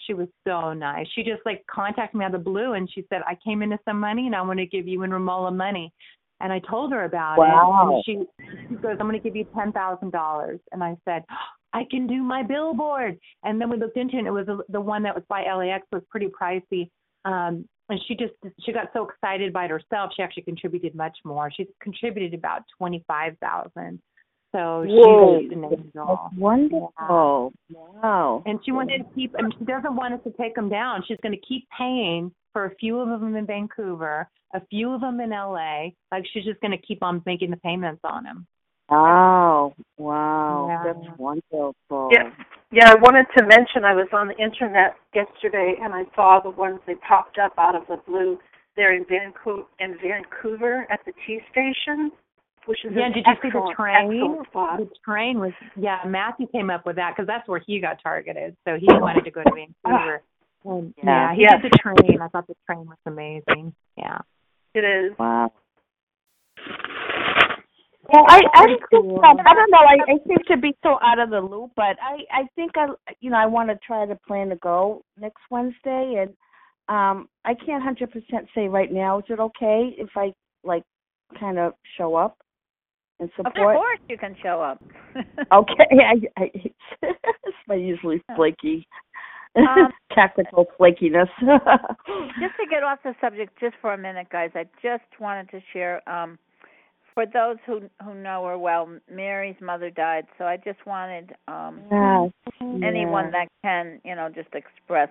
She was so nice. She just, like, contacted me out of the blue, and she said, I came into some money, and I want to give you and Ramola money. And I told her about wow. it. And she, she goes, I'm going to give you ten thousand dollars. And I said, oh, I can do my billboard. And then we looked into it, and it was the, the one that was by L A X was pretty pricey. Um, and she just she got so excited by it herself. She actually contributed much more. She contributed about twenty-five thousand dollars. So she was an angel. Wonderful. Wow. wow. And she wants to keep, and she doesn't want us to take them down. She's going to keep paying for a few of them in Vancouver, a few of them in L A. Like she's just going to keep on making the payments on them. Wow. Wow. Yeah. That's wonderful. Yeah. Yeah, I wanted to mention I was on the internet yesterday and I saw the ones they popped up out of the blue there in Vancouver, in Vancouver at the T station. Which is yeah, did you see the train? The train was, yeah, Matthew came up with that because that's where he got targeted. So he wanted to go to Vancouver. And, yeah. yeah, he yes. did the train. I thought the train was amazing. Yeah. It is. Wow. Well, I, I, just, cool. um, I don't know. I, I seem to be so out of the loop, but I, I think, I, you know, I want to try to plan to go next Wednesday. And um, I can't one hundred percent say right now, is it okay if I, like, kind of show up? And support. Of course you can show up. Okay. I, I, it's my usually flaky, um, tactical flakiness. Just to get off the subject just for a minute, guys, I just wanted to share, um, for those who who know her well, Mary's mother died, so I just wanted um, yes. anyone yeah. that can, you know, just express.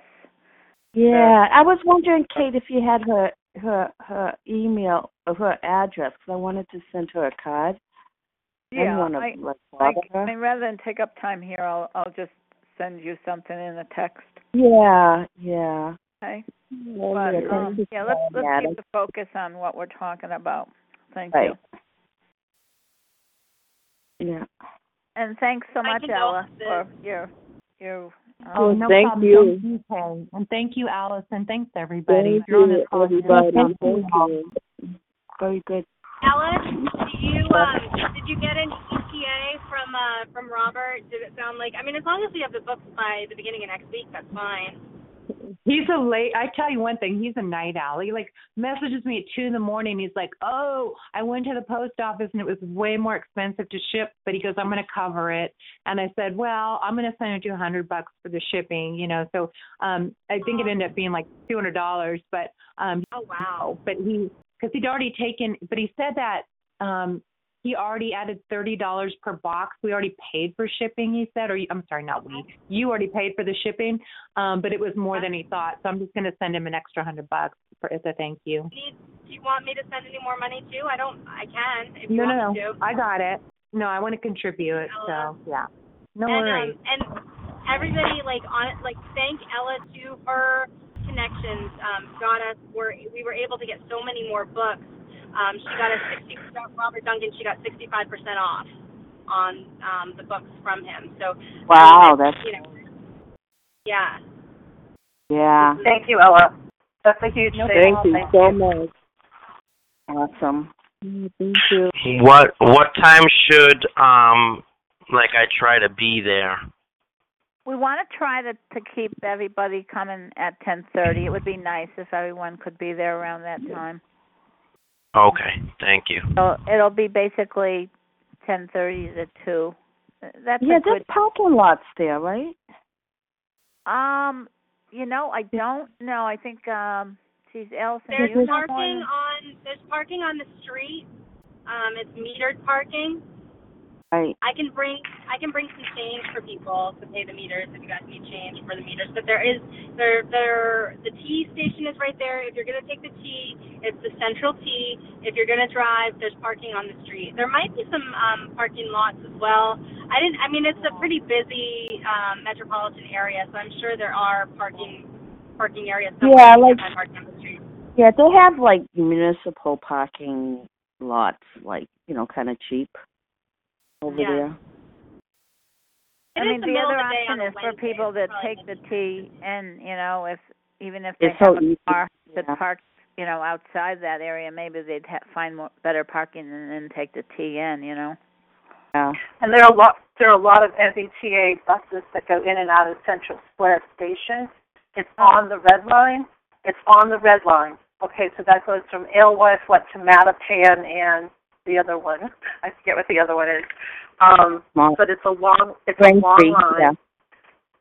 Yeah, their... I was wondering, Kate, if you had her, her, her email or her address, because I wanted to send her a card. Yeah, I, I, I rather than take up time here, I'll I'll just send you something in a text. Yeah, yeah. Okay. Well, but, um, yeah, let's let's keep the focus on what we're talking about. Thank right. you. Yeah. And thanks so much, Ella, for your your. Um, oh, no thank problem. you. Thank you, and thank you, Allison. Thanks, everybody. Thank You're you, on this everybody. Thank you. Thank you. Very good. Ella, do you um, did you get any E P A from uh, from Robert? Did it sound like, I mean, as long as we have the books by the beginning of next week, that's fine. He's a late, I tell you one thing, he's a night owl. He like messages me at two in the morning. He's like, oh, I went to the post office and it was way more expensive to ship, but he goes, I'm going to cover it. And I said, well, I'm going to send you a hundred bucks for the shipping, you know? So um, I think it ended up being like two hundred dollars, but, um, oh, wow. But he, cause he'd already taken, but he said that um, he already added thirty dollars per box. We already paid for shipping, he said, or I'm sorry, not we. You already paid for the shipping, um, but it was more than he thought. So I'm just going to send him an extra a hundred bucks for as a thank you. Do you want me to send any more money too? I don't, I can. If you no, want no, no. I got it. No, I want to contribute. Ella. So, yeah. No and, worries. Um, and everybody, like, on it, like, thank Ella too for connections. Um, got us, we're, we were able to get so many more books. Um, she got a sixty percent, Robert Duncan, she got sixty-five percent off on um, the books from him. So wow, um, that's, you know, yeah. Yeah. Thank you, Ella. That's a huge no, thing. Thank you thank so you. much. Awesome. Thank you. What what time should um like I try to be there? We want to try to, to keep everybody coming at ten thirty. It would be nice if everyone could be there around that time. Okay, thank you. So it'll be basically ten thirty to two. That's yeah, there's parking lots there, right? Um, you know, I don't know. I think, um, geez, Allison, there's you parking know? on there's parking on the street. Um, it's metered parking. Right. I can bring I can bring some change for people to pay the meters if you guys need change for the meters. But there is there there the T station is right there. If you're gonna take the T, it's the Central T. If you're gonna drive, there's parking on the street. There might be some um, parking lots as well. I didn't. I mean, it's a pretty busy um, metropolitan area, so I'm sure there are parking parking areas. Yeah, like parking on the street. Yeah, they have like municipal parking lots, like you know, kind of cheap. Over yeah. there. It I mean, the, the other option is for people that take the T and, you know, if even if they it's have so a car that yeah. parks, you know, outside that area, maybe they'd ha- find more, better parking and then take the T in, you know. Yeah. And there are a lot there are a lot of M B T A buses that go in and out of Central Square Station. It's oh. on the Red Line. It's on the Red Line. Okay, so that goes from Alewife, what, to Mattapan and the other one. I forget what the other one is. Um, but it's a long it's a long line. Yeah.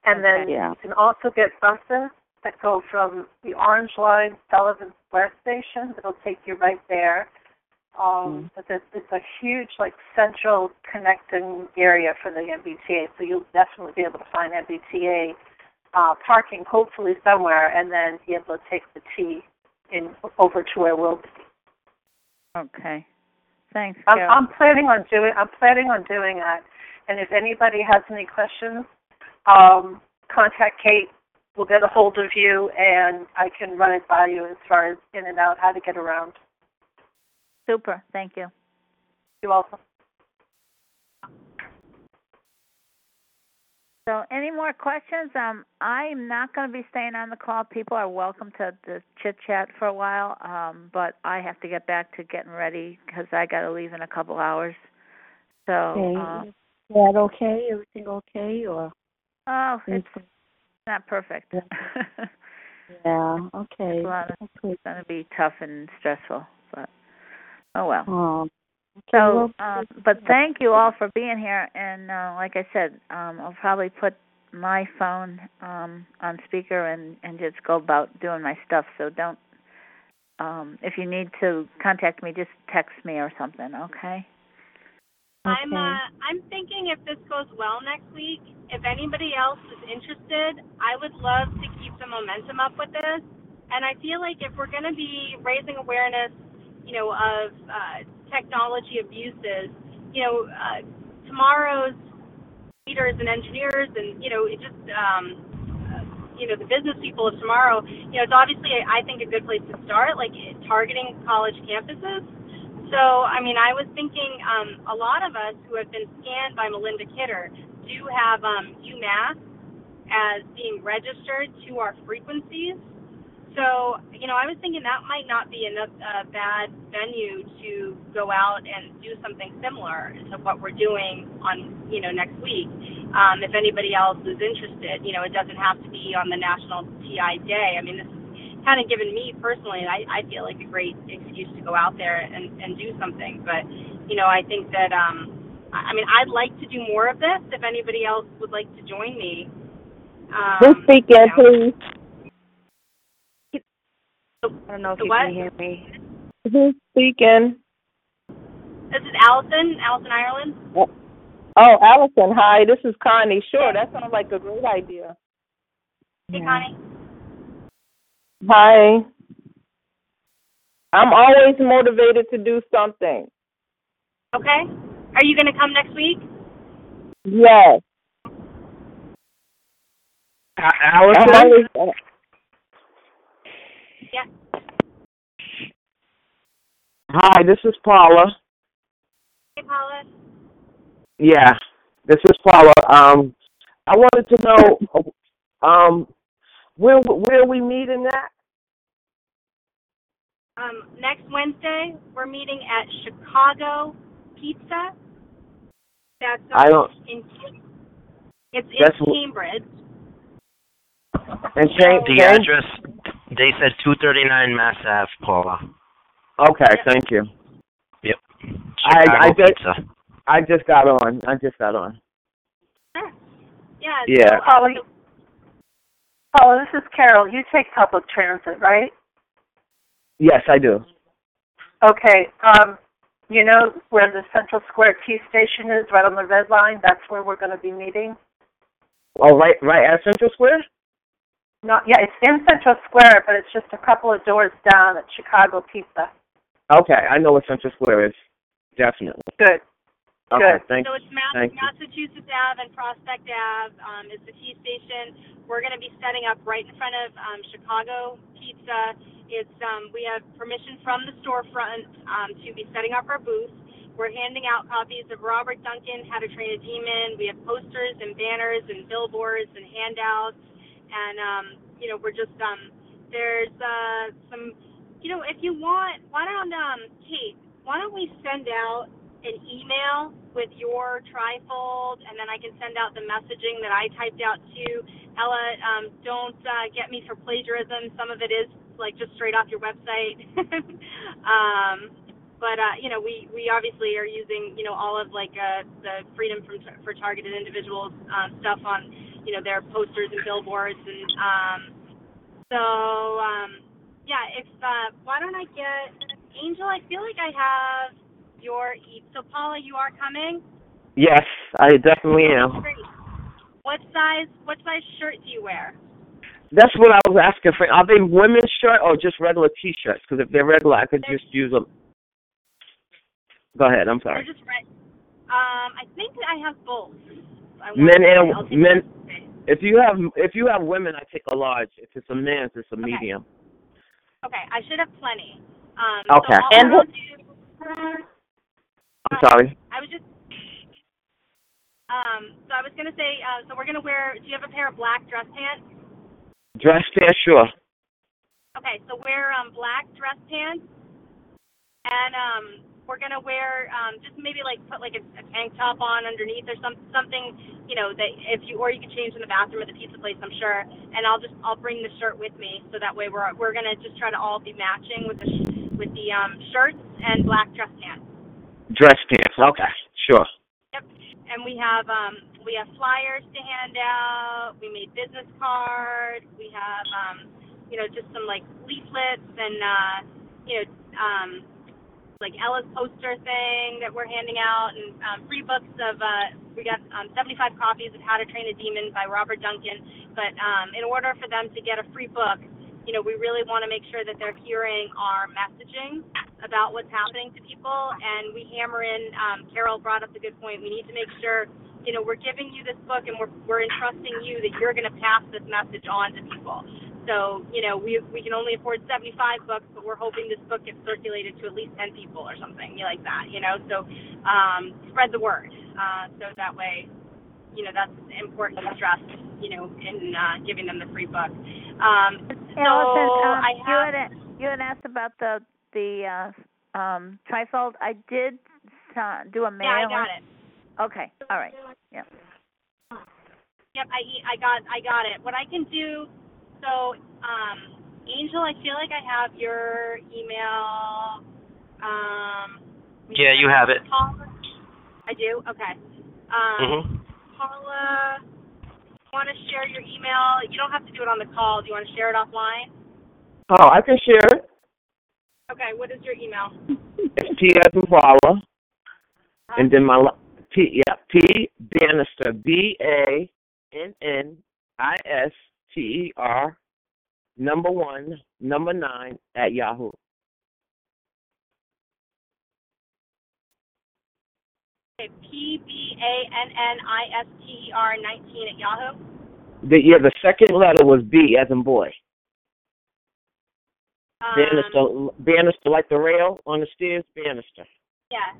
And then yeah. you can also get buses that go from the Orange Line, Sullivan Square Station. It'll take you right there. Um, mm. But it's, it's a huge, like, central connecting area for the M B T A, so you'll definitely be able to find M B T A uh, parking, hopefully somewhere, and then be able to take the T in over to where we'll be. Okay. Thanks, I'm, I'm planning on doing. I'm planning on doing that. And if anybody has any questions, um, contact Kate. We'll get a hold of you, and I can run it by you as far as in and out, how to get around. Super. Thank you. You're welcome. So, any more questions? Um, I'm not going to be staying on the call. People are welcome to, to chit-chat for a while, um, but I have to get back to getting ready because I got to leave in a couple hours. So, okay. uh, is that okay? Everything okay? Or oh, it's not perfect. Yeah. yeah. Okay. It's, it's going to be tough and stressful, but oh well. Oh. So, um, but thank you all for being here, and uh, like I said, um, I'll probably put my phone um, on speaker and, and just go about doing my stuff, so don't, um, if you need to contact me, just text me or something, okay? I'm uh, I'm thinking if this goes well next week, if anybody else is interested, I would love to keep the momentum up with this, and I feel like if we're going to be raising awareness, you know, of uh, technology abuses, you know, uh, tomorrow's leaders and engineers and, you know, it just, um, uh, you know, the business people of tomorrow, you know, it's obviously, I think, a good place to start, like targeting college campuses. So, I mean, I was thinking um, a lot of us who have been scanned by Melinda Kidder do have um, UMass as being registered to our frequencies. So, you know, I was thinking that might not be enough, a bad venue to go out and do something similar to what we're doing on, you know, next week. Um, if anybody else is interested, you know, it doesn't have to be on the National T I Day. I mean, this has kind of given me personally, I, I feel like a great excuse to go out there and, and do something. But, you know, I think that, um, I mean, I'd like to do more of this if anybody else would like to join me. Um, this weekend, you know, please. I don't know if the you what? Can hear me. Who's speaking? This is Allison, Allison Ireland. Oh, oh Allison, hi, this is Connie. Sure, that sounds like a great idea. Hey, yeah. Connie. Hi. I'm always motivated to do something. Okay. Are you going to come next week? Yes. Uh, Allison? Allison. Yeah. Hi, this is Paula. Hey, Paula. Yeah, this is Paula. Um, I wanted to know, um, where where are we meeting at? Um, next Wednesday, we're meeting at Chicago Pizza. That's I don't. In, it's in that's Cambridge. And so, the address. They said two thirty-nine Mass Ave, Paula. Okay, yep. Thank you. Yep. Chicago I I just pizza. I just got on. I just got on. Sure. Yeah. Yeah. So, Paula, Paula, this is Carol. You take public transit, right? Yes, I do. Okay. Um, you know where the Central Square T station is, right on the Red Line? That's where we're going to be meeting. Oh, right, right at Central Square? No, yeah, it's in Central Square, but it's just a couple of doors down at Chicago Pizza. Okay, I know what Central Square is, definitely. Good, okay, good. Thank so it's Mass- thank Massachusetts Avenue and Prospect Avenue. Um, it's the T station. We're going to be setting up right in front of um, Chicago Pizza. It's um, we have permission from the storefront um, to be setting up our booth. We're handing out copies of Robert Duncan, How to Train a Demon. We have posters and banners and billboards and handouts. And, um, you know, we're just, um, there's uh, some, you know, if you want, why don't, um, Kate, why don't we send out an email with your trifold, and then I can send out the messaging that I typed out to Ella. Um, don't uh, get me for plagiarism. Some of it is, like, just straight off your website. um, but, uh, you know, we, we obviously are using, you know, all of, like, uh, the Freedom from t- for Targeted Individuals uh, stuff on, you know, there are posters and billboards, and um, so um, yeah. If uh, why don't I get Angel? I feel like I have your e- so Paula, you are coming? Yes, I definitely am. Great. What size? What size shirt do you wear? That's what I was asking for. Are they women's shirt or just regular T-shirts? Because if they're regular, I could they're, just use them. Go ahead. I'm sorry. They're just red. Um, I think I have both. I men and men. If you have if you have women, I take a large. If it's a man's, it's a okay. medium. Okay, I should have plenty. Um, okay. So and what? Do, I'm sorry. I was just. Um. So I was gonna say. Uh, so we're gonna wear. Do you have a pair of black dress pants? Dress pants, sure. Okay, so wear um black dress pants, and um. We're gonna wear um, just maybe like put like a, a tank top on underneath or some something, you know, that if you or you could change in the bathroom at the pizza place, I'm sure. And I'll just I'll bring the shirt with me, so that way we're we're gonna just try to all be matching with the with the um, shirts and black dress pants. Dress pants, okay, sure. Yep. And we have um, we have flyers to hand out. We made business cards. We have um, you know just some like leaflets and uh, you know. Um, like Ella's poster thing that we're handing out, and um, free books of, uh, we got um, seventy-five copies of How to Train a Demon by Robert Duncan, but um, in order for them to get a free book, you know, we really want to make sure that they're hearing our messaging about what's happening to people, and we hammer in, um, Carol brought up a good point, we need to make sure, you know, we're giving you this book and we're, we're entrusting you that you're going to pass this message on to people. So, you know, we we can only afford seventy-five books, but we're hoping this book gets circulated to at least ten people or something like that, you know. So um, spread the word. Uh, so that way, you know, that's important to stress, you know, in uh, giving them the free book. Um, Allison, so um, I you have, had you had asked about the the uh, um, trifold. I did uh, do a mail. Yeah, I got it. Okay, all right. Yeah. Yep, I I got I got it. What I can do, so um, Angel, I feel like I have your email. Um, yeah, you have it. Paula, I do. Okay. Um, mm-hmm. Paula, want to share your email? You don't have to do it on the call. Do you want to share it offline? Oh, I can share it. Okay, what is your email? It's T as in Paula, huh? And then my T, yeah, T Bannister, B A N N I S T E R, number one, number nine at Yahoo. Okay, P B A N N I S T E R nineteen at Yahoo? The, yeah, the second letter was B as in boy. Um, Bannister, Bannister, like the rail on the stairs, Bannister. Yeah.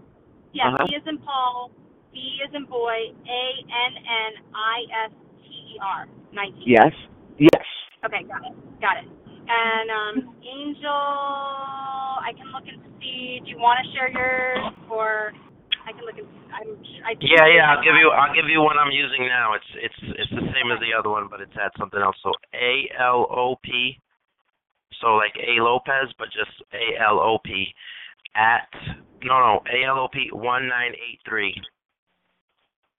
Yeah, uh-huh. B as in Paul, B as in boy, A N N I S T E R nineteen. Yes, yes. Okay, got it, got it. And um, Angel, I can look and see, do you want to share yours or... I can look at, I'm, I yeah, yeah. I'll give you. I'll give you one I'm using now. It's it's it's the same as the other one, but it's at something else. So A L O P. So like A Lopez, but just A L O P. At no no A L O P one nine eight three.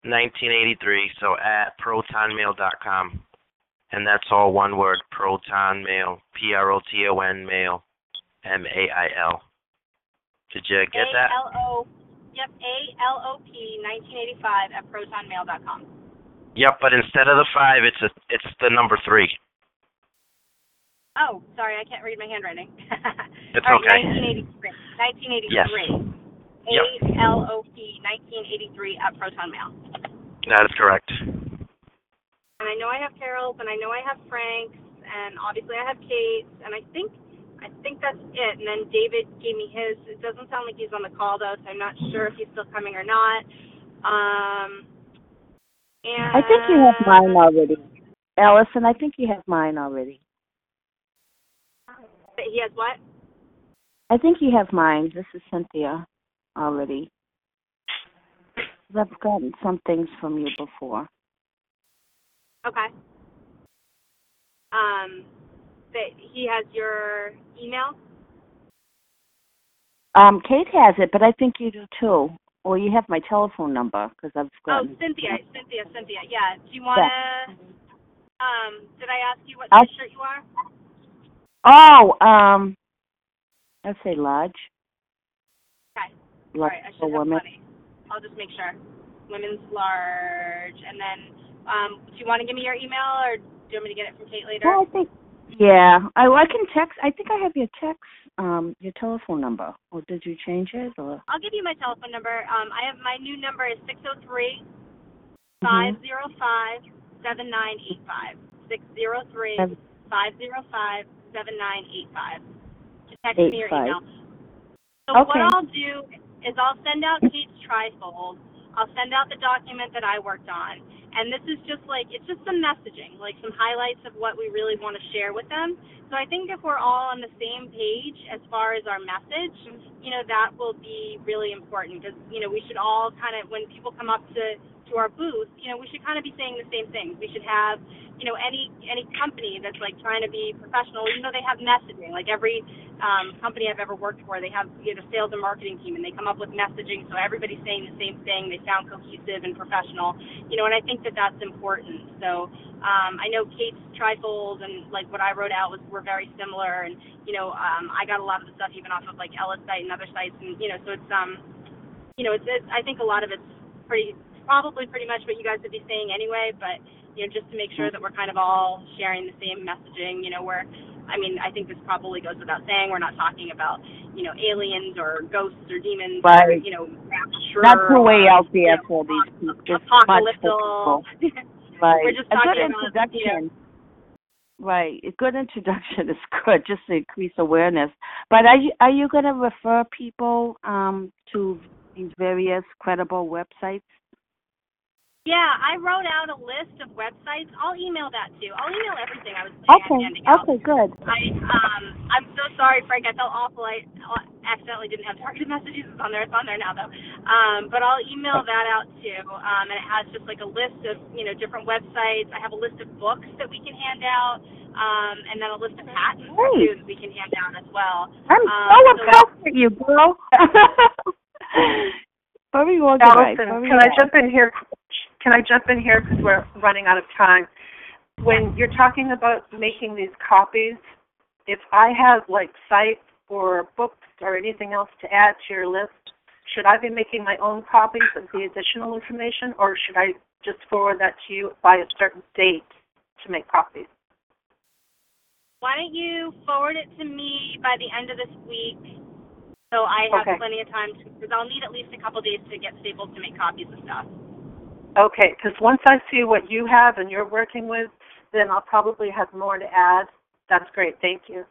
Nineteen eighty three. So at protonmail dot com, and that's all one word. Protonmail. P R O T O N mail. M A I L. Did you get that? A L O. Yep, A L O P nineteen eighty-five at protonmail dot com. Yep, but instead of the five, it's a, it's the number three. Oh, sorry, I can't read my handwriting. It's all right, okay. nineteen eighty-three. nineteen eighty-three. Yes. A L O P nineteen eighty-three at protonmail. That is correct. And I know I have Carol's, and I know I have Frank's, and obviously I have Kate's, and I think... I think that's it. And then David gave me his. It doesn't sound like he's on the call, though, so I'm not sure if he's still coming or not. Um, and I think you have mine already. Allison, I think you have mine already. He has what? I think you have mine. This is Cynthia already. I've gotten some things from you before. Okay. Um... That he has your email? Um, Kate has it, but I think you do too. Or you have my telephone number because I've got. Oh, Cynthia, Cynthia, Cynthia. Yeah. Do you want to? Yeah. Um, did I ask you what I'll... t-shirt you are? Oh, um, I'd say large. Okay. Large. All right. I should have plenty. I'll just make sure. Women's large, and then um, do you want to give me your email, or do you want me to get it from Kate later? Well, I think. Yeah, I, I can text. I think I have your text, um, your telephone number. Or did you change it? Or I'll give you my telephone number. Um, I have my new number is six zero three five zero five seven nine eight five six zero three five zero five seven nine eight five. Just text me your email. So okay. What I'll do is I'll send out Kate's trifold. I'll send out the document that I worked on. And this is just like, it's just some messaging, like some highlights of what we really want to share with them. So I think if we're all on the same page as far as our message, you know, that will be really important because, you know, we should all kind of, when people come up to, to our booth, you know, we should kind of be saying the same things. We should have, you know, any any company that's like trying to be professional, you know, they have messaging. Like every um, company I've ever worked for, they have, you know, sales and marketing team, and they come up with messaging so everybody's saying the same thing. They sound cohesive and professional, you know, and I think that that's important. So um, I know Kate's trifold and like what I wrote out was were very similar, and you know, um, I got a lot of the stuff even off of like Ella's site and other sites, and you know, so it's um, you know, it's, it's I think a lot of it's pretty probably pretty much what you guys would be saying anyway, but. You know, just to make sure that we're kind of all sharing the same messaging, you know, where, I mean, I think this probably goes without saying, we're not talking about, you know, aliens or ghosts or demons, right. Or, you know, rapture. Not too way out there for these people. Apocalyptical. Right. We're just talking about, introduction. You know, right. A good introduction is good, just to increase awareness. But are you, are you going to refer people um, to these various credible websites? Yeah, I wrote out a list of websites. I'll email that too. I'll email everything. I was Okay. Okay. Good. I um I'm so sorry, Frank. I felt awful. I accidentally didn't have targeted messages on there. It's on there now though. Um, but I'll email that out too. Um, and it has just like a list of you know different websites. I have a list of books that we can hand out. Um, and then a list of hats and shoes we can hand out as well. I'm um, so impressed with you, girl. Allison, can I jump in here? Can I jump in here because we're running out of time? When you're talking about making these copies, if I have like sites or books or anything else to add to your list, should I be making my own copies of the additional information, or should I just forward that to you by a certain date to make copies? Why don't you forward it to me by the end of this week so I have okay. plenty of time, because I'll need at least a couple days to get stapled to make copies of stuff. Okay, because once I see what you have and you're working with, then I'll probably have more to add. That's great. Thank you.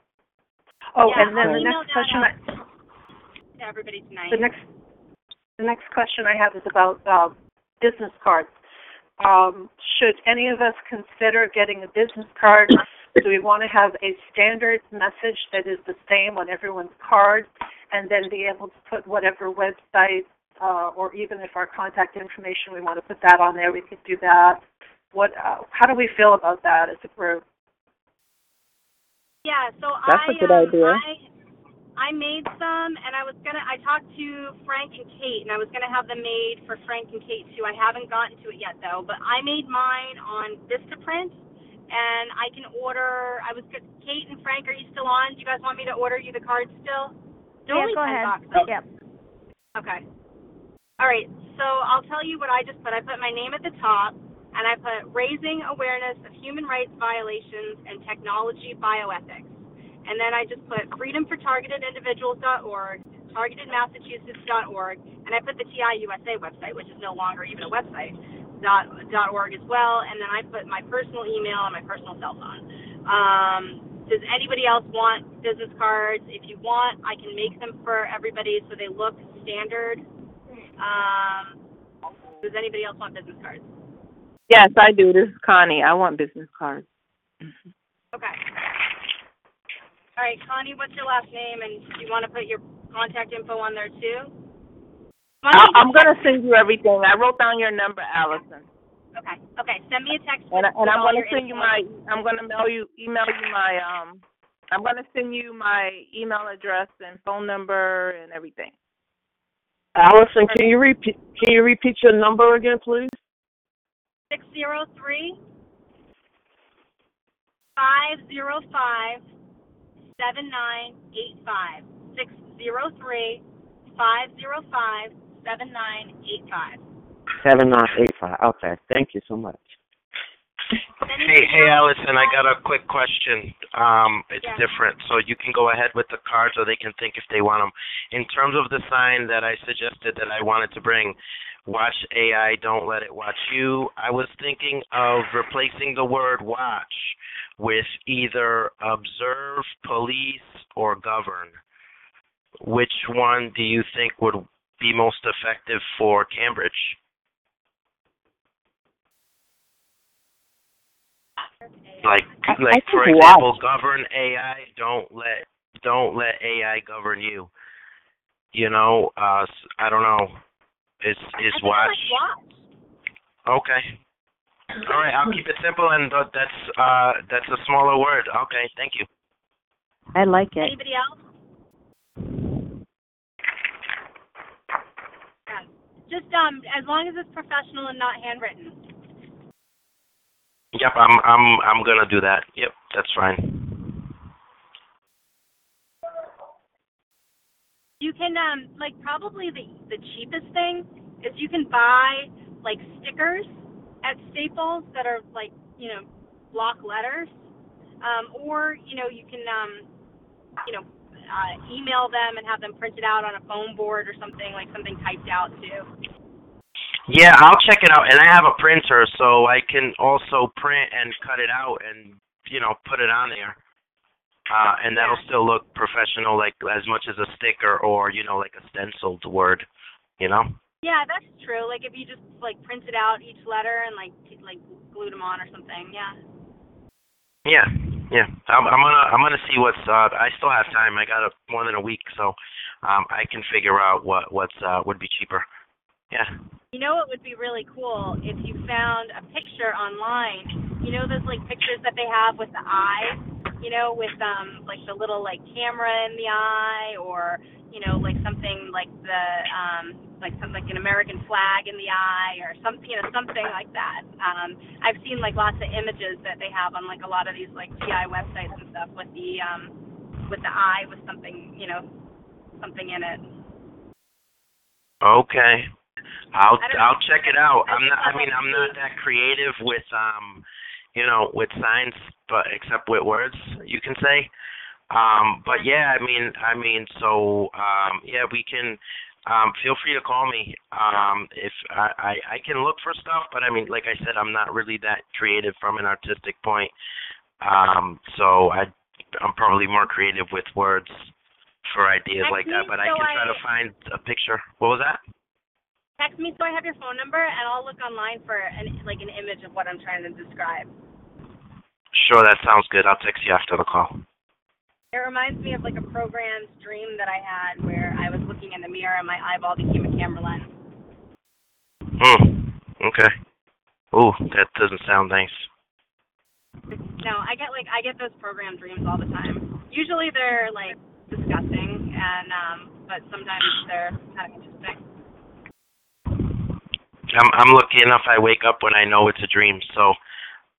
Oh, yeah, and then the next question I, to everybody tonight. The next, the next question I have is about uh, business cards. Um, should any of us consider getting a business card? Do we want to have a standard message that is the same on everyone's card, and then be able to put whatever website uh, or even if our contact information, we want to put that on there, we could do that. What? Uh, how do we feel about that as a group? Yeah, so That's I, a good um, idea. I I made some, and I was gonna. I talked to Frank and Kate, and I was gonna have them made for Frank and Kate too. I haven't gotten to it yet though, but I made mine on Vistaprint, and I can order. I was good. Kate and Frank, are you still on? Do you guys want me to order you the cards still? They're yeah, only go ten ahead. Bucks. Oh. Yep. Okay. All right. So I'll tell you what I just put. I put my name at the top. And I put raising awareness of human rights violations and technology bioethics. And then I just put freedom for targeted individuals dot org, targeted massachusetts dot org, and I put the T I U S A website, which is no longer even a website, dot, dot .org as well. And then I put my personal email and my personal cell phone. Um, does anybody else want business cards? If you want, I can make them for everybody so they look standard. Um, does anybody else want business cards? Yes, I do. This is Connie. I want business cards. Okay. All right, Connie, what's your last name? And do you want to put your contact info on there, too? I, I'm going to send you everything. I wrote down your number, Allison. Okay. Okay. Send me a text. And, I, and I'm going to send info. you my, I'm going to mail you, email you my, um, I'm going to send you my email address and phone number and everything. Allison, can you repeat, can you repeat your number again, please? Six zero three five zero five seven nine eight five. Six zero three five zero five seven nine eight five. Seven nine eight five. Okay. Thank you so much. Hey, hey, Allison. I got a quick question. Um, it's yeah. different, so you can go ahead with the cards, or they can think if they want them. In terms of the sign that I suggested that I wanted to bring, watch A I, don't let it watch you. I was thinking of replacing the word watch with either observe, police, or govern. Which one do you think would be most effective for Cambridge? Like, like for example, watch. Govern A I. Don't let, don't let A I govern you. You know, uh, I don't know. It's, it's watch. Like watch. Okay. All right, I'll keep it simple, and that's, uh, that's a smaller word. Okay, thank you. I like it. Anybody else? Yeah. Just um, as long as it's professional and not handwritten. Yep, I'm I'm I'm gonna do that. Yep, that's fine. You can um like probably the the cheapest thing is you can buy like stickers at Staples that are like, you know, block letters. Um or, you know, you can um you know, uh, email them and have them printed out on a foam board or something, like something typed out too. Yeah, I'll check it out, and I have a printer, so I can also print and cut it out and, you know, put it on there, uh, and that'll still look professional, like, as much as a sticker or, you know, like a stenciled word, you know? Yeah, that's true. Like, if you just, like, printed out each letter and, like, like glued them on or something, yeah. Yeah. Yeah, I'm, I'm gonna I'm gonna see what's. Uh, I still have time. I got a, more than a week, so um, I can figure out what what's uh, would be cheaper. Yeah. You know, it would be really cool if you found a picture online. You know those like pictures that they have with the eye. You know, with um like the little like camera in the eye, or you know like something like the um like some like an American flag in the eye, or something you know something like that. Um, I've seen like lots of images that they have on like a lot of these like T I websites and stuff with the um with the eye with something you know something in it. Okay. I'll I'll check it out. I'm not. I mean, I'm not that creative with um, you know, with signs, but except with words, you can say. Um, but yeah, I mean, I mean, so um, yeah, we can. Um, feel free to call me. Um, if I, I I can look for stuff, but I mean, like I said, I'm not really that creative from an artistic point. Um, so I I'm probably more creative with words for ideas like that. But I can try to find a picture. What was that? Text me so I have your phone number, and I'll look online for an, like an image of what I'm trying to describe. Sure, that sounds good. I'll text you after the call. It reminds me of like a programmed dream that I had where I was looking in the mirror and my eyeball became a camera lens. Hmm. Okay. Ooh, that doesn't sound nice. No, I get like I get those programmed dreams all the time. Usually they're like disgusting, and um, but sometimes they're kind of interesting. I'm, I'm lucky enough I wake up when I know it's a dream, so,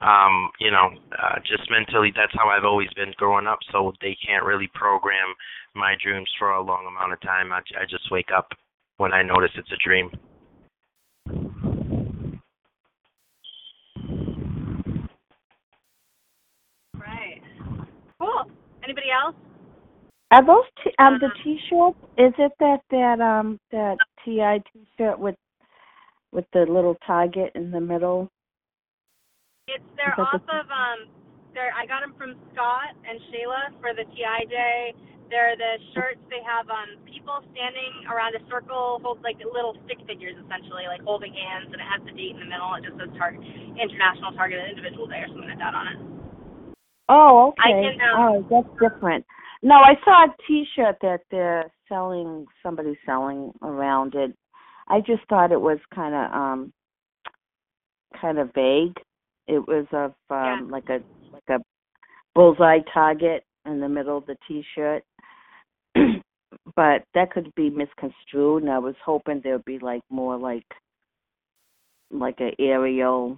um, you know, uh, just mentally, that's how I've always been growing up, so they can't really program my dreams for a long amount of time. I, I just wake up when I notice it's a dream. Right. Cool. Anybody else? Are those, t- um, the T-shirt, is it that, that, um, that T I T-shirt with with the little target in the middle? It's they're off the... of um they're I got them from Scott and Shayla for the T I Day. They're the shirts they have um people standing around a circle, hold like little stick figures essentially, like holding hands, and it has the date in the middle. It just says Target International Targeted Individual Day or something like that on it. Oh, okay. I can, um, oh, that's different. No, I saw a T-shirt that they're selling. Somebody's selling around it. I just thought it was kind of um, kind of vague. It was of um, yeah. like a like a bullseye target in the middle of the T-shirt, but that could be misconstrued. And I was hoping there'd be like more like like an aerial,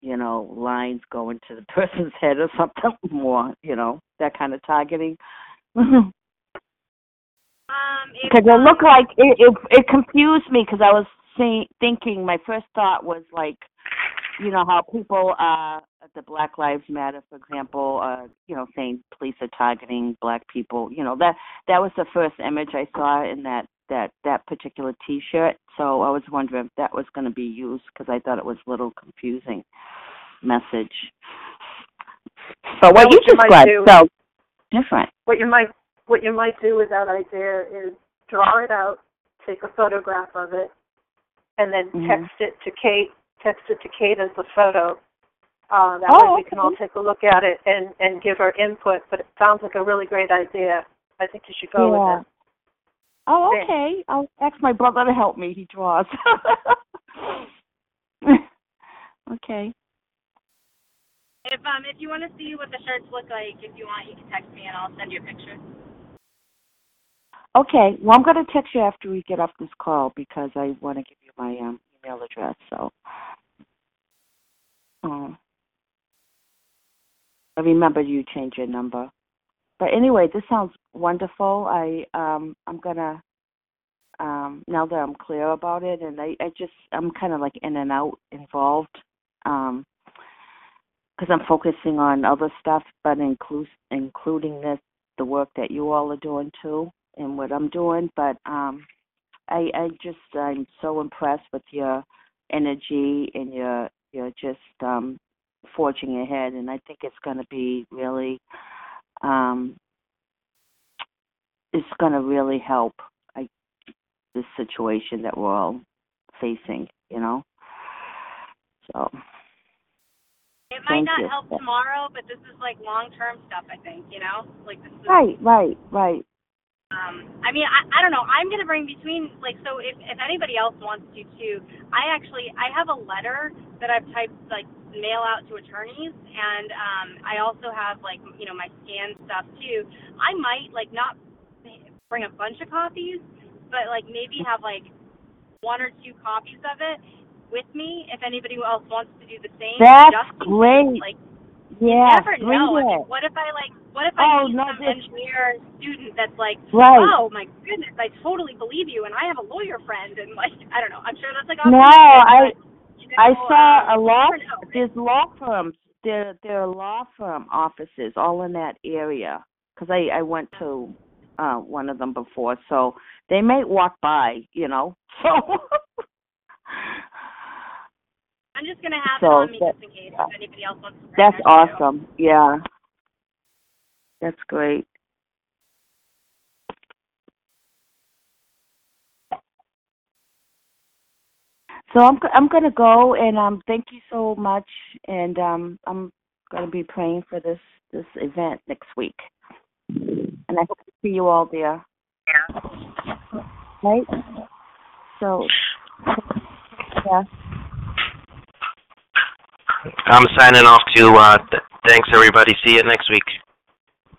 you know, lines going to the person's head or something more, you know, that kind of targeting. Because um, it, it looked like it, it, it confused me because I was say, thinking, my first thought was like, you know, how people uh, at the Black Lives Matter, for example, uh, you know, saying police are targeting black people. You know, that that was the first image I saw in that, that, that particular T-shirt. So I was wondering if that was going to be used because I thought it was a little confusing message. But what, what you described felt different. What you might What you might do with that idea is draw it out, take a photograph of it, and then mm-hmm. text it to Kate. Text it to Kate as a photo. Uh, that oh, way we okay. can all take a look at it and, and give her input. But it sounds like a really great idea. I think you should go yeah. with it. Oh, okay. Thanks. I'll ask my brother to help me. He draws. Okay. If um if you want to see what the shirts look like, if you want, you can text me and I'll send you a picture. Okay. Well, I'm going to text you after we get off this call because I want to give you my um, email address. So um, I remember you change your number. But anyway, this sounds wonderful. I um I'm gonna um now that I'm clear about it, and I, I just I'm kind of like in and out involved um because I'm focusing on other stuff, but include including this the work that you all are doing too. And what I'm doing, but um, I, I just I'm so impressed with your energy and your your just um, forging ahead, and I think it's going to be really um, it's going to really help I, this situation that we're all facing, you know. So. It might Thank not you. help tomorrow, but this is like long-term stuff, I think, you know? Like this is, Right, right, right. Um, I mean, I, I don't know. I'm going to bring between, like, so if, if anybody else wants to, too, I actually, I have a letter that I've typed, like, mail out to attorneys, and um, I also have, like, you know, my scan stuff, too. I might, like, not bring a bunch of copies, but, like, maybe have, like, one or two copies of it with me if anybody else wants to do the same. That's just great. Like, yeah, you never know. I mean, what if I, like, what if I oh, meet some this. engineer student that's like, right. oh, my goodness, I totally believe you, and I have a lawyer friend, and, like, I don't know. I'm sure that's, like, awesome. No, I, you know, I saw uh, a law, there's law firms, there, there are law firm offices all in that area, because I, I went to uh, one of them before, so they may walk by, you know, so. I'm just going to have so it on me that, just in case if anybody else wants to. That's awesome. Too. Yeah. That's great. So I'm I'm going to go, and um thank you so much, and um I'm going to be praying for this this event next week. And I hope to see you all there. Yeah. Right? So yeah. I'm signing off to uh, th- thanks, everybody. See you next week.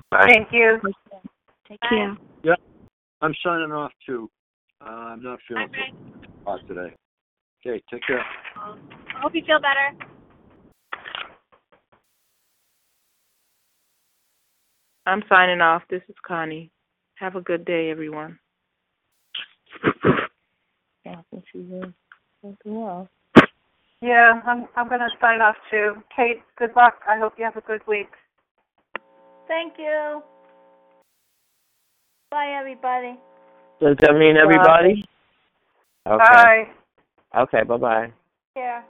Bye. Thank you. Thank you. Yeah, I'm signing off, too. Uh, I'm not feeling hot today. Okay, take care. I hope you feel better. I'm signing off. This is Connie. Have a good day, everyone. Yeah, I think she did something else. Yeah, I'm I'm going to sign off too. Kate, good luck. I hope you have a good week. Thank you. Bye, everybody. Does that mean everybody? Bye. Okay. Bye. Okay, bye-bye. Yeah.